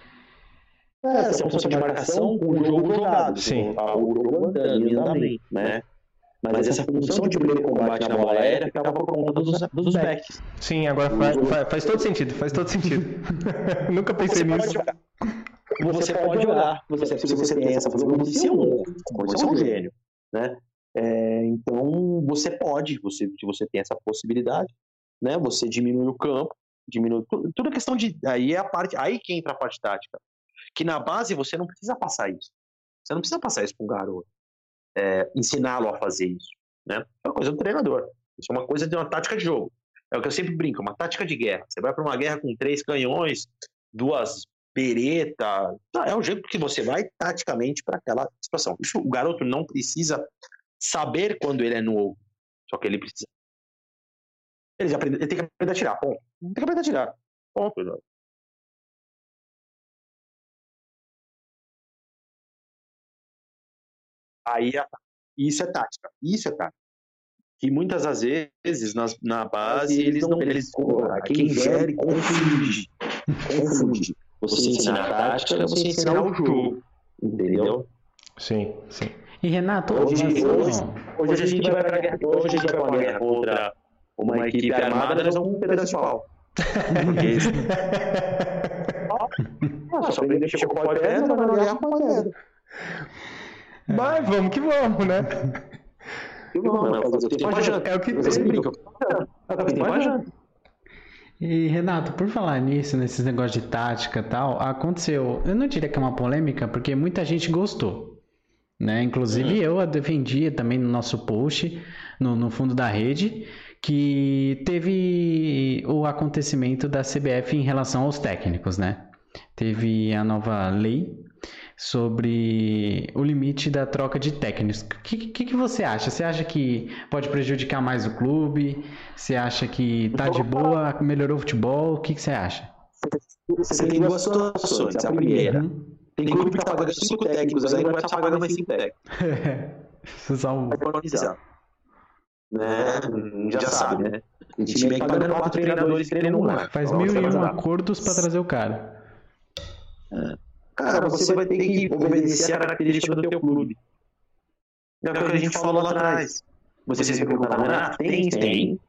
É, essa função de marcação com o jogo jogado. Sim. O jogo andando, lindamente, né? Mas essa função de primeiro combate na bola aérea ficava por conta dos, dos backs. Sim, agora faz, faz, faz todo sentido, faz todo sentido. Nunca pensei você nisso. Pode você pode olhar, você, se você tem essa função, você é um, você é um gênio, né? É, então, você pode, você, se você tem essa possibilidade, né? Você diminui o campo, diminui toda a questão de... Aí é a parte, aí que entra a parte tática. Que na base você não precisa passar isso. Você não precisa passar isso para um garoto. É, ensiná-lo a fazer isso, né? É uma coisa do treinador. Isso é uma coisa de uma tática de jogo. É o que eu sempre brinco, uma tática de guerra. Você vai para uma guerra com três canhões, duas beretas. É o jeito que você vai taticamente para aquela situação. Isso, o garoto não precisa saber quando ele é novo. Só que ele precisa. Ele, já aprende, ele tem que aprender a tirar. Ponto. Ele tem que aprender a tirar. Ponto. Aí isso é tática, isso é tática. E muitas das vezes na, na base eles, eles não eles, quem gere confunde, confunde. Você ensinar a tática, você ensinar o jogo, entendeu? Sim, sim. E Renato, hoje, hoje, hoje, hoje a gente vai para guerra, hoje a gente vai para uma guerra contra uma, uma equipe armada, nós vamos um pedaço de pau. Só que deixa eu pôr pedra, mas não ganhar com pedra. Vai, é. vamos que vamos, né? Que vamos, não, eu tenho uma janta. É o que você brinca. Eu tenho uma janta. E, Renato, por falar nisso, nesses negócios de tática e tal, aconteceu... Eu não diria que é uma polêmica, porque muita gente gostou, né? Inclusive, eu a defendia também no nosso post, no, no fundo da rede, que teve o acontecimento da C B F em relação aos técnicos, né? Teve a nova lei... sobre o limite da troca de técnicos. O que, que, que você acha? Você acha que pode prejudicar mais o clube? Você acha que tá de boa, melhorou o futebol? O que, que você acha? Você tem duas situações. A primeira, uhum. tem clube que tá pagando cinco técnicos, aí não vai estar pagando mais cinco técnicos. Economizar. Né? Já, Já sabe, né? O time é que pagando quatro treinadores treinando um lá. Faz mil e um acordos para trazer o cara. É. Cara, você vai ter que obedecer a característica do teu clube. É o que a gente falou lá atrás. Vocês me perguntaram, ah, tem, tem.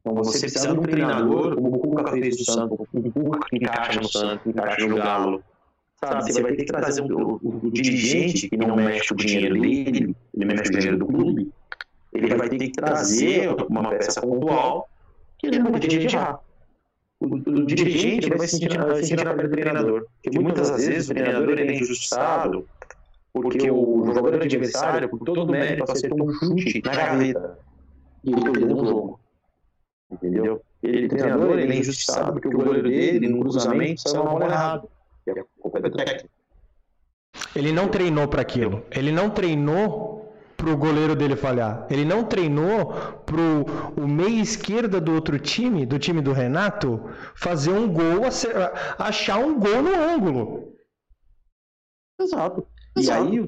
Então você precisa de um treinador, como o Cuca fez do Santos, o Cuca que encaixa no Santos, que encaixa no Galo. Sabe, você vai ter que trazer um, um, um dirigente que não mexe o dinheiro dele, ele mexe o dinheiro do clube, ele vai ter que trazer uma peça pontual que ele não vai ter direito de errar. O, o, o dirigente ele vai se sentir na pele do treinador. Porque muitas das vezes o treinador ele é injustiçado porque o jogador adversário, por todo o mérito, acertou um chute na gaveta. E ele perdeu o jogo. Entendeu? Ele, o treinador ele é injustiçado porque o goleiro dele, no cruzamento, saiu uma bola errada. E a culpa é do técnico. Ele não treinou para aquilo. Ele não treinou pro goleiro dele falhar. Ele não treinou pro o meia esquerda do outro time, do time do Renato, fazer um gol, achar um gol no ângulo. Exato. E aí o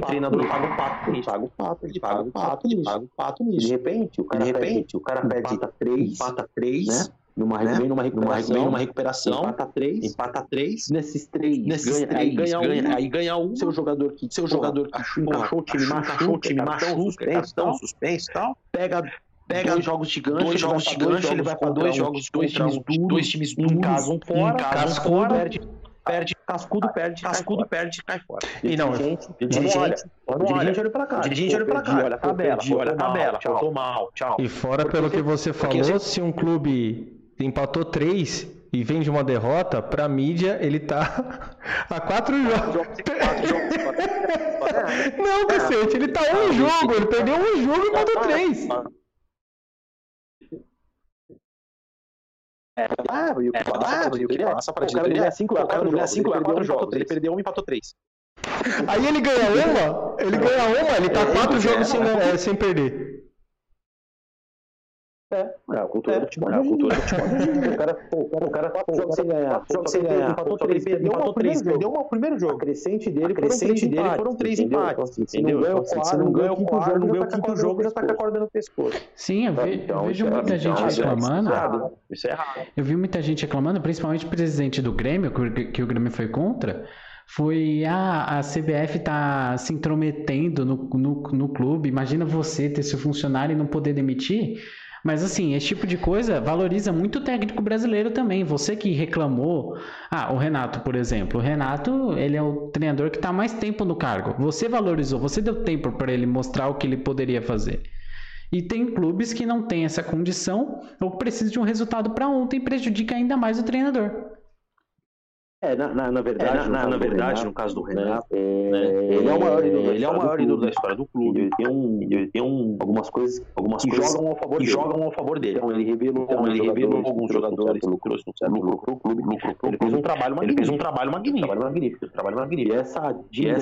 treinador paga o pato, ele paga o pato, ele paga o pato, ele paga o pato nisso. De repente, o cara de repente, o cara pede empata três, empata três, né? Numa, né? Vem numa recuperação, vem numa recuperação, empata três, empata três, nesses três, nesses ganha, três, aí ganha, ganha um, aí ganha um, seu jogador que, seu porra, jogador que achou, encaixou o time, machucou o time, machucou, cartão suspenso e tal, pega Pega dois jogos gigantes, dois jogos gigantes, ele vai para dois jogos, dois times duros, dois times duros, um caso um fora, um caso fora, perde, perde, cascudo perde, cascudo perde, cai fora. E não, gente, dirigente, dirigente olha para cá, dirigente olha para cá, olha a tabela, olha a tabela, tchau, tô mal, tchau. E fora pelo que você falou, se um clube empatou três e vem de uma derrota, pra mídia ele tá a quatro jogos. Não, cacete, ele tá um jogo, ele perdeu um jogo e empatou três. É, ah, eu, é, ah, eu queria passar para a diretoria. O cara não ganha cinco a quatro jogos. Ele perdeu um e empatou três. Aí ele ganha uma, ele ganha uma, ele tá quatro jogos sem, é, sem perder. É, é a cultura do futebol. É a cultura do futebol. O cara, pô, o cara tá jogando sem ganhar. Jogando sem ganhar. Empatou três, empatou três, perdeu o primeiro jogo. A crescente dele, crescente dele foram três empates. Se não ganha o quarto, não ganha o quarto, não ganha o quinto jogo, já tá com a corda no pescoço. Sim, eu vejo muita gente reclamando. Isso é errado. Eu vi muita gente reclamando, principalmente o presidente do Grêmio, que o Grêmio foi contra. Foi, ah, a C B F tá se intrometendo no, no, no clube, imagina você ter seu funcionário e não poder demitir, mas assim, esse tipo de coisa valoriza muito o técnico brasileiro também, você que reclamou, ah, o Renato, por exemplo, o Renato, ele é o treinador que tá mais tempo no cargo, você valorizou, você deu tempo para ele mostrar o que ele poderia fazer. E tem clubes que não têm essa condição ou precisam de um resultado para ontem, prejudica ainda mais o treinador. É, na, na, na verdade, é, na, na, na verdade Renato, no caso do Renato, né, né, ele é o maior ídolo, ele é o maior ídolo da história do clube. Ele tem, um, ele tem um, algumas coisas, algumas que, coisas jogam, ao favor que jogam ao favor dele. Então ele revelou, então, ele revelou alguns jogadores, lucrou o clube, ele fez um trabalho magnífico. Ele fez um trabalho magnífico. Trabalho magnífico, trabalho magnífico. E essa dívida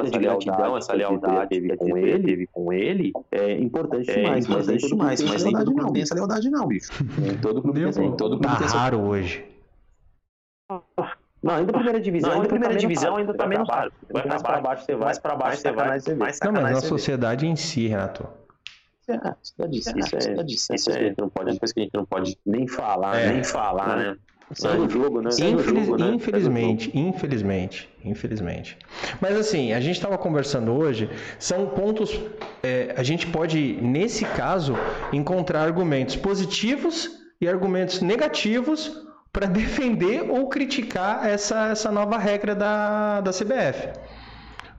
de gratidão, essa lealdade, essa lealdade teve com ele, teve com ele, é importante demais. Mas é isso mais, mas nem todo clube tem essa lealdade não, bicho. Nem todo clube tem, todo clube tem. Tá raro hoje. Não, ainda a primeira divisão, não, ainda primeira tá divisão ainda tá menos raro. Vai mais para baixo, você vai, mais para baixo, você vai, mais não, mas na sociedade em si, Renato. É, sociedade em si, isso é, isso é, isso é, não pode, coisa que a gente não pode nem falar, é. nem falar, né? Sai do jogo, né? Infeliz, jogo, né? Infelizmente, infelizmente, infelizmente. Mas assim, a gente estava conversando hoje, são pontos, é, a gente pode, nesse caso, encontrar argumentos positivos e argumentos negativos para defender ou criticar essa, essa nova regra da, da C B F.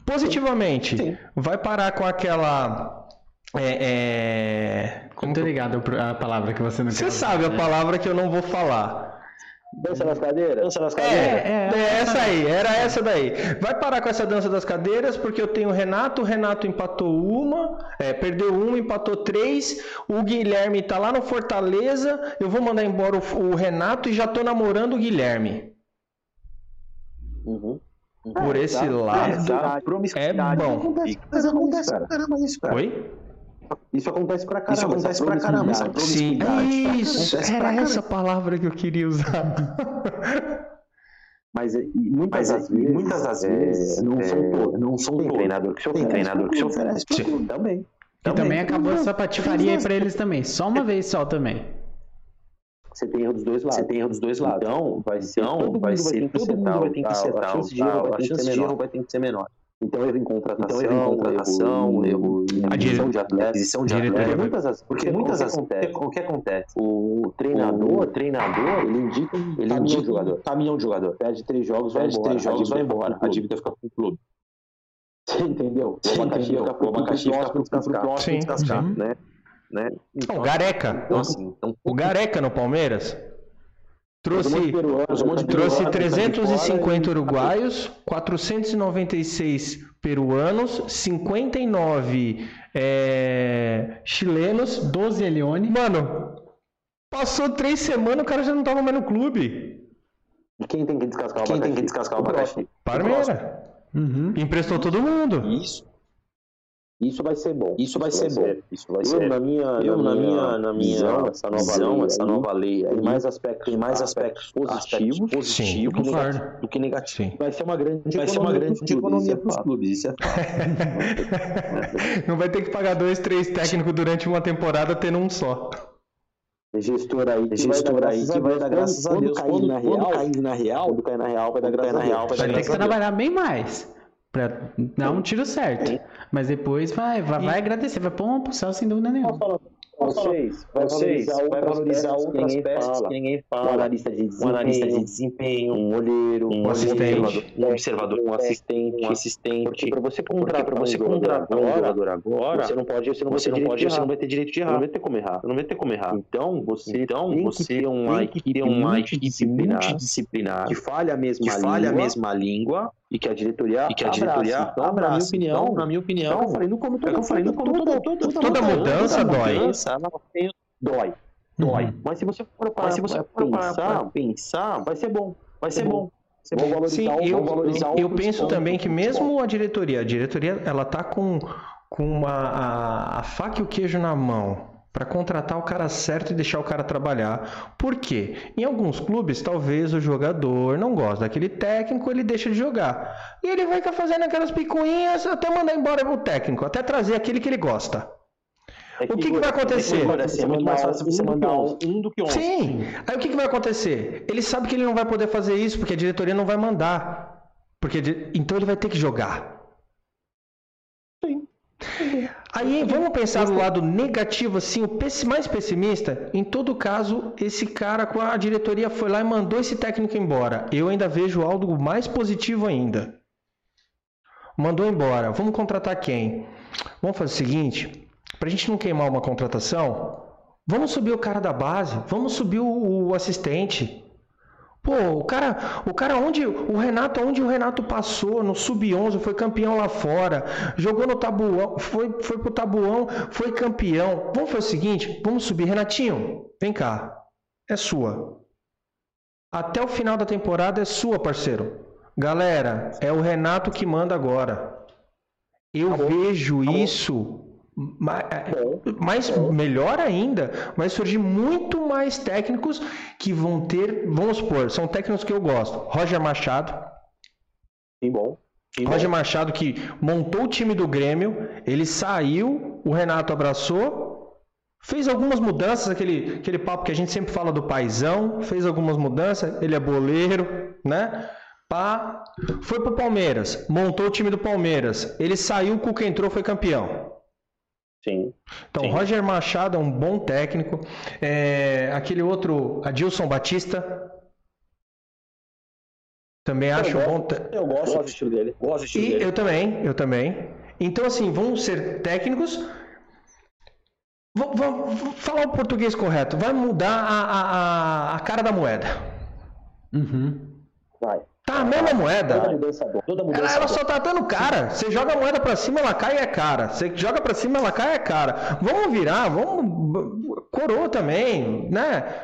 Positivamente, sim. Vai parar com aquela... É, é... Como tô ligado a palavra que você não quer Você sabe falar, a né? palavra que eu não vou falar. Dança das cadeiras? Dança das cadeiras. É, é, é essa aí, era essa daí. Vai parar com essa dança das cadeiras, porque eu tenho o Renato, o Renato empatou uma, é, perdeu uma, empatou três, o Guilherme tá lá no Fortaleza, eu vou mandar embora o, o Renato e já tô namorando o Guilherme. Uhum. Por é, esse tá, lado, é, é bom. Mas acontece pra caramba isso, cara. Oi? Isso acontece pra caramba. Isso acontece pra caramba. Essa Sim, é isso. Pra Era pra essa palavra que eu queria usar. Mas muitas das vezes, muitas das vezes, é, não, é, são todos, não são todos. Treinador que se oferece. Treinador que se oferece. Também. também. E também acabou essa patifaria aí pra eles também. Só uma vez só também. Você tem erro dos dois lados. Você tem erro dos dois lados. Então, vai ser. Então, vai ser. Todo mundo vai ter que ser tal. A chance de erro vai ter que ser menor. Então erro em contratação, então, erro em contratação, erro em aquisição de atletas, atletas. Porque muitas vezes acontece, o que acontece? O treinador, o treinador, ele indica, ele caminhão indica o jogador, caminhão de jogador, perde três jogos, perde embora, três jogos, vai embora, a dívida fica com o clube. Você entendeu? O abacaxi fica pro abacaxi, fica pro próximo descascar, né? Né? Então, o Gareca, então, assim, então, o Gareca no Palmeiras Trouxe, trouxe trezentos e cinquenta uruguaios, quatrocentos e noventa e seis peruanos, cinquenta e nove é, chilenos, doze Elione. Mano, passou três semanas, o cara já não tava mais no clube. E quem tem que descascar o abacaxi? Quem tem que descascar o abacaxi? Palmeiras. Uhum. Emprestou todo mundo. Isso. Isso vai ser bom. Isso vai, isso ser, vai ser bom. Isso vai eu, ser. Na minha, eu, na minha, na minha visão, essa nova visão, lei, essa aí, nova lei, aí, tem mais aspectos, tem mais aspectos positivos, positivo, do, do que negativo. Sim. Vai ser uma grande, vai ser uma grande economia para os clubes. Isso é fato. Não vai ter que pagar dois, três técnicos durante uma temporada tendo um só. Gestor aí, gestor aí, que vai dar graças a Deus. Quando cair na real, quando cair na real, vai dar graças a Deus. Vai ter que trabalhar bem mais pra dar um tiro certo, é. Mas depois vai, vai, vai agradecer, vai pôr uma pulsão sem dúvida nenhuma. Vocês, vocês, vai valorizar outras peças que ninguém fala, um analista de desempenho, um, analista de desempenho, um olheiro, um, um assistente, um observador, um assistente, um assistente. Para você contratar, para você contratar um jogador agora, você não pode, você não vai ter, você não vai ter direito de errar, não vai ter como errar, não vai ter como errar. Então você, então você é uma equipe, uma equipe multidisciplinar que falha a mesma, que falha a mesma língua. E que a diretoria e que a diretoria abraça. Então, abraça. Na minha opinião, então, na minha opinião, eu falei no como toda, eu falei no como toda, toda, toda, toda mudança, mudança dói. Mudança, dói. Dói. Uhum. Mas se você for para, se você for pensar, pensar, vai ser bom, vai ser bom. bom. Você vai valorizar. Sim, um, eu, valorizar eu, um eu penso também que mesmo a diretoria, a diretoria, ela tá com com uma, a, a faca e o queijo na mão. Para contratar o cara certo e deixar o cara trabalhar. Por quê? Em alguns clubes, talvez o jogador não gosta daquele técnico, ele deixa de jogar. E ele vai ficar fazendo aquelas picuinhas até mandar embora o técnico, até trazer aquele que ele gosta. É que o que, que, que vai acontecer? É muito mais fácil você mandar um do que um. Sim. Aí o que, que vai acontecer? Ele sabe que ele não vai poder fazer isso, porque a diretoria não vai mandar. Porque... Então ele vai ter que jogar. Sim. Aí vamos pensar do lado negativo, assim, o mais pessimista. Em todo caso, esse cara com a diretoria foi lá e mandou esse técnico embora. Eu ainda vejo algo mais positivo ainda. Mandou embora. Vamos contratar quem? Vamos fazer o seguinte, pra gente não queimar uma contratação, vamos subir o cara da base, vamos subir o, o assistente. Pô, o cara, o cara onde o Renato, onde o Renato passou, no sub onze, foi campeão lá fora, jogou no tabuão, foi, foi pro tabuão, foi campeão. Vamos fazer o seguinte, vamos subir. Renatinho, vem cá, é sua. Até o final da temporada é sua, parceiro. Galera, é o Renato que manda agora. Eu Amor. vejo Amor. isso... Mas melhor ainda, vai surgir muito mais técnicos que vão ter, vamos supor, são técnicos que eu gosto. Roger Machado. Sim, bom. Sim, Roger bom. Machado, que montou o time do Grêmio, ele saiu, o Renato abraçou, fez algumas mudanças, aquele, aquele papo que a gente sempre fala do paizão, fez algumas mudanças, ele é boleiro, né? Pá. Foi pro Palmeiras, montou o time do Palmeiras, ele saiu, o Cuca entrou, foi campeão. Sim. Então, Sim. Roger Machado é um bom técnico. É, aquele outro, Adilson Batista. Também eu acho gosto, um bom. Te... Eu gosto do estilo dele. Gosto do estilo e dele. Eu também, eu também. Então, assim, vão ser técnicos. Vou, vou, vou falar o português correto. Vai mudar a, a, a cara da moeda. Uhum. Vai. Tá a mesma moeda. Toda mudança, toda mudança, ela, ela só tá dando cara. Você joga a moeda pra cima, ela cai e é cara. Você joga pra cima, ela cai e é cara. Vamos virar, vamos... Coroa também, né?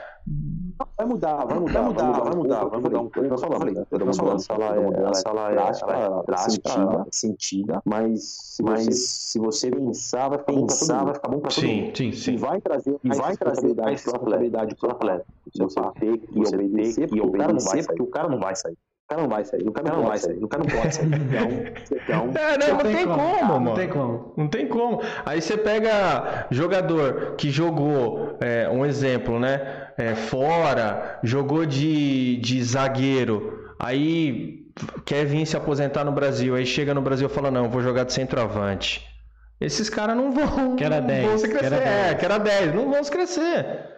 Vai mudar, vai mudar, vai mudar, vai mudar. Vai mudar um pouco. Eu falei, toda mudança, ela é drástica, sentida, mas se você pensar, vai ficar bom pra todo mundo. Sim, sim, sim. E vai trazer mais responsabilidade pro atleta. Você tem que obedecer, porque o cara não vai sair. O cara não vai sair, o cara não, não vai sair, o cara não pode sair. Então, então é, não, não tem, tem como, como ah, não tem como. Não tem como. Aí você pega jogador que jogou, é, um exemplo, né? É, fora, jogou de, de zagueiro, aí quer vir se aposentar no Brasil, aí chega no Brasil e fala, não, vou jogar de centroavante. Esses caras não vão, que era dez, não vão se crescer. É, que era dez, não vão se crescer.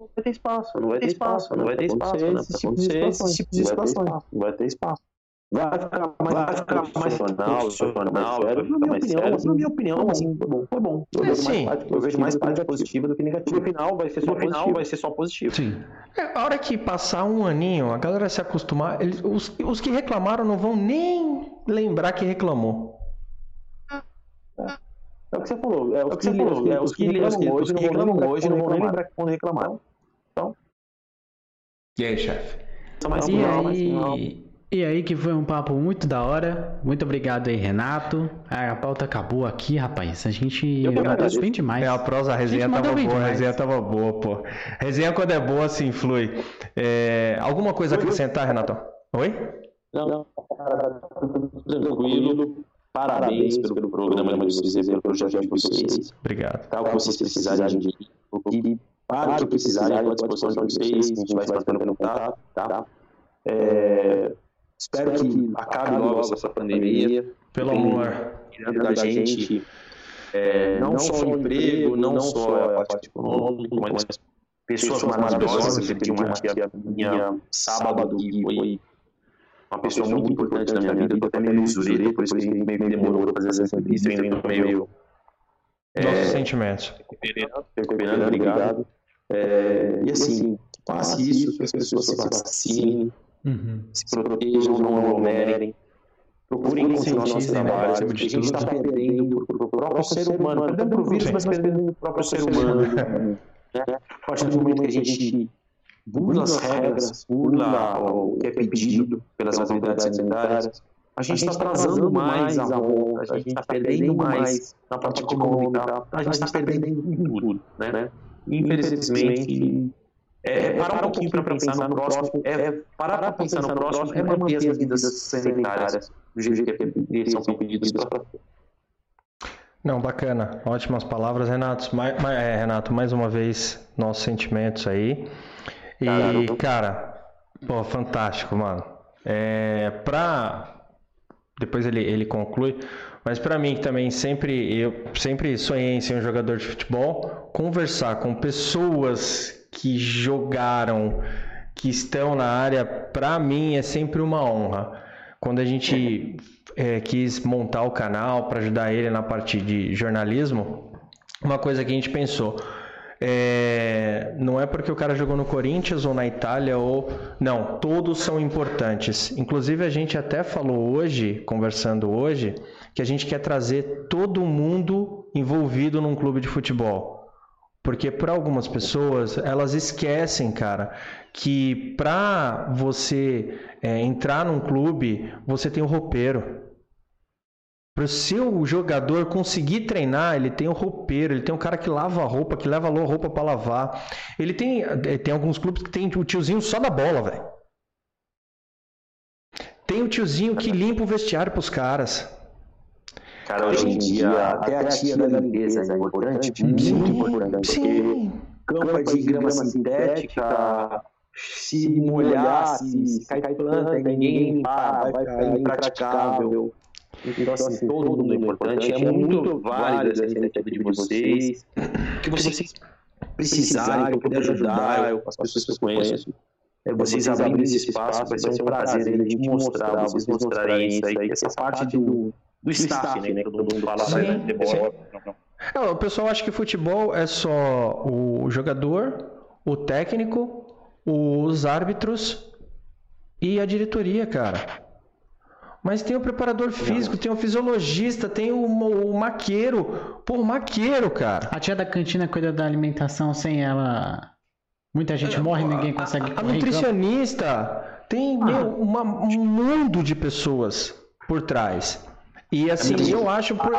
Não vai ter espaço, não vai ter espaço, não vai ter espaço, não vai ter espaço, não vai ter espaço. Vai ficar mais, vai ficar mais profissional, profissional, na minha opinião, na minha opinião, assim, foi bom, foi bom. Eu, é, vejo, sim. Mais, eu vejo mais parte positiva do que negativa. No final vai ser só no final vai ser só positivo. Sim. É, a hora que passar um aninho, a galera se acostumar, eles, os, os que reclamaram não vão nem lembrar que reclamou. É o que você falou, é o que você falou, é os que reclamam hoje não vão nem lembrar que quando reclamaram. Então. E aí, chefe? E aí, E aí, que foi um papo muito da hora. Muito obrigado aí, Renato. Ah, a pauta acabou aqui, rapaz. A gente mandou bem demais. É, a prosa, a resenha tava boa, a resenha tava boa, pô. Resenha quando é boa, assim, flui. É, alguma coisa a acrescentar, Renato? Oi? Não, tranquilo. Parabéns pelo programa de vocês, pelo projeto de vocês. Obrigado. Tal que vocês precisarem de mim, para que precisarem, à disposição de vocês, a gente vai fazendo no contato, tá? É... Espero que acabe logo essa pandemia. Pelo amor da gente, é, não, não só o emprego, não só a parte econômica, mas pessoas maravilhosas. Eu tenho uma tia minha sábado, que foi uma pessoa muito importante na minha vida. Eu até meio usurei, por isso que meio me demorou para fazer essa entrevista. Eu ainda meio... Nossos sentimentos. Recuperando, obrigado. É, e assim, faça isso, que as pessoas se vacinem. Uhum. Se protejam, não aglomerem, procurem continuar nosso trabalho. A gente está perdendo para o próprio ser humano, perdendo para o vírus, mas perdendo o próprio ser humano. A partir do momento que a gente burla as regras, burla o que é pedido pelas autoridades sanitárias, a gente está atrasando mais a volta, a gente está perdendo mais na parte econômica, a gente está perdendo tudo, né? Infelizmente. É, parar um pouquinho para pensar no próximo, é parar para pensar no próximo, é manter as medidas sanitárias do jeito que são pedidos para... Não, bacana, ótimas palavras, Renato. Mais, mais, é, Renato, mais uma vez, nossos sentimentos aí. E, Caramba. cara, pô, fantástico, mano. É, pra... Depois ele, ele conclui, mas para mim também sempre, eu sempre sonhei em ser um jogador de futebol, conversar com pessoas que jogaram, que estão na área, para mim é sempre uma honra. Quando a gente é, quis montar o canal para ajudar ele na parte de jornalismo, uma coisa que a gente pensou, é, não é porque o cara jogou no Corinthians ou na Itália, ou não, todos são importantes. Inclusive a gente até falou hoje, conversando hoje, que a gente quer trazer todo mundo envolvido num clube de futebol. Porque para algumas pessoas, elas esquecem, cara, que para você é, entrar num clube, você tem um roupeiro. Para o seu jogador conseguir treinar, ele tem um roupeiro, ele tem um cara que lava a roupa, que leva a roupa para lavar. Ele tem, tem alguns clubes que tem o tiozinho só da bola, velho. Tem o tiozinho que limpa o vestiário para os caras. Cara, hoje em dia, até a tia da limpeza é importante, muito importante, porque campo de grama sintética, se molhar, se cair planta, ninguém limpar, vai ficar impraticável. Então, assim, todo mundo é importante, é muito válido essa iniciativa de vocês, que vocês precisarem, eu puder ajudar, eu, as pessoas que eu conheço, é vocês abrindo esse espaço, vai ser um prazer de mostrar, vocês mostrarem isso aí, que essa parte do... Do staff, do staff, né? Que todo mundo fala de futebol. Não, o pessoal acha que futebol é só o jogador, o técnico, os árbitros e a diretoria, cara. Mas tem o preparador físico, tem o fisiologista, tem o, o maqueiro. Pô, o maqueiro, cara. A tia da cantina cuida da alimentação, sem ela... Muita gente é, morre e ninguém consegue... A, a nutricionista. Tem ah. meu, uma, um mundo de pessoas por trás. E assim, eu acho por...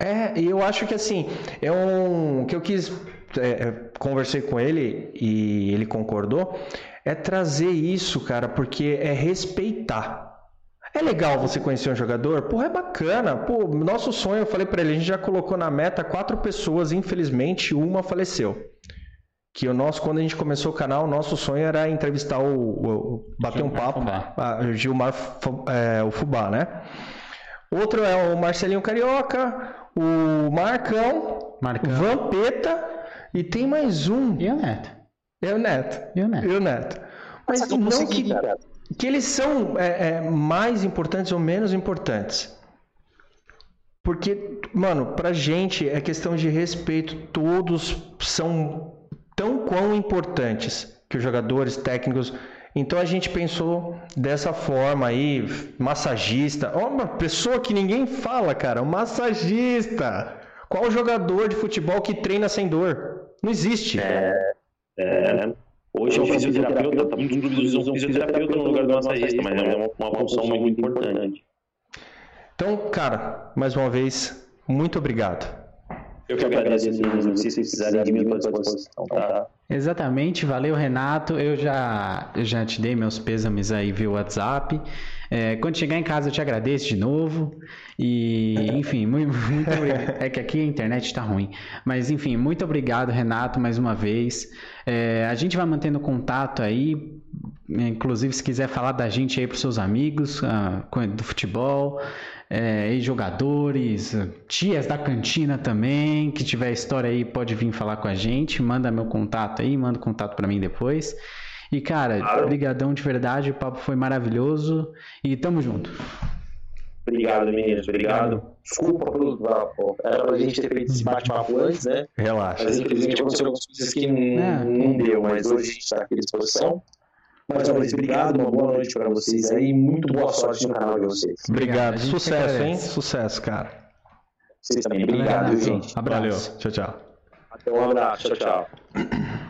é, eu acho que assim, é um que eu quis, é, conversei com ele e ele concordou, é trazer isso, cara, porque é respeitar. É legal você conhecer um jogador, porra, é bacana, pô, nosso sonho, eu falei pra ele, a gente já colocou na meta quatro pessoas, infelizmente uma faleceu. Que o nosso, quando a gente começou o canal, o nosso sonho era entrevistar o, o bater Gilmar um papo, Fubá. A, Gilmar é, o Fubá, né? Outro é o Marcelinho Carioca, o Marcão, Marcão, Vampeta, e tem mais um. E o Neto. É o Neto. E o Neto. E o Neto. Mas Nossa, não que, que eles são é, é, mais importantes ou menos importantes. Porque, mano, pra gente é questão de respeito. Todos são tão quão importantes que os jogadores, técnicos... Então a gente pensou dessa forma aí, massagista, uma pessoa que ninguém fala, cara, um massagista. Qual jogador de futebol que treina sem dor? Não existe. É, é, hoje é um fisioterapeuta, tá muito duvidoso, um fisioterapeuta no lugar do massagista, mas é uma, uma função muito, muito importante. Então, cara, mais uma vez, muito obrigado. Eu que agradeço, se vocês precisarem de mim, estou à disposição, tá? Exatamente, valeu, Renato. Eu já, eu já te dei meus pêsames aí via WhatsApp. É, quando chegar em casa eu te agradeço de novo. E, enfim, muito, muito obrigado. É que aqui a internet está ruim. Mas, enfim, muito obrigado, Renato, mais uma vez. É, a gente vai mantendo contato aí. Inclusive, se quiser falar da gente aí para os seus amigos uh, do futebol, é, ex-jogadores, tias da cantina também, que tiver história aí pode vir falar com a gente, manda meu contato aí, manda o contato para mim depois. E cara, claro. Brigadão de verdade, o papo foi maravilhoso e tamo junto. Obrigado, meninas. Obrigado. Desculpa pelo papo. Era pra gente ter feito esse bate-papo antes, né? Relaxa. Mas infelizmente aconteceu algumas coisas que não, é. não deu, mas hoje a gente está aqui à disposição. Mais uma vez, obrigado, uma boa noite para vocês aí, muito boa sorte no canal de vocês. Obrigado, obrigado. Sucesso, hein? Sucesso, cara. Vocês também, obrigado, gente. Abraço. Valeu, tchau, tchau. Até um abraço, tchau, tchau.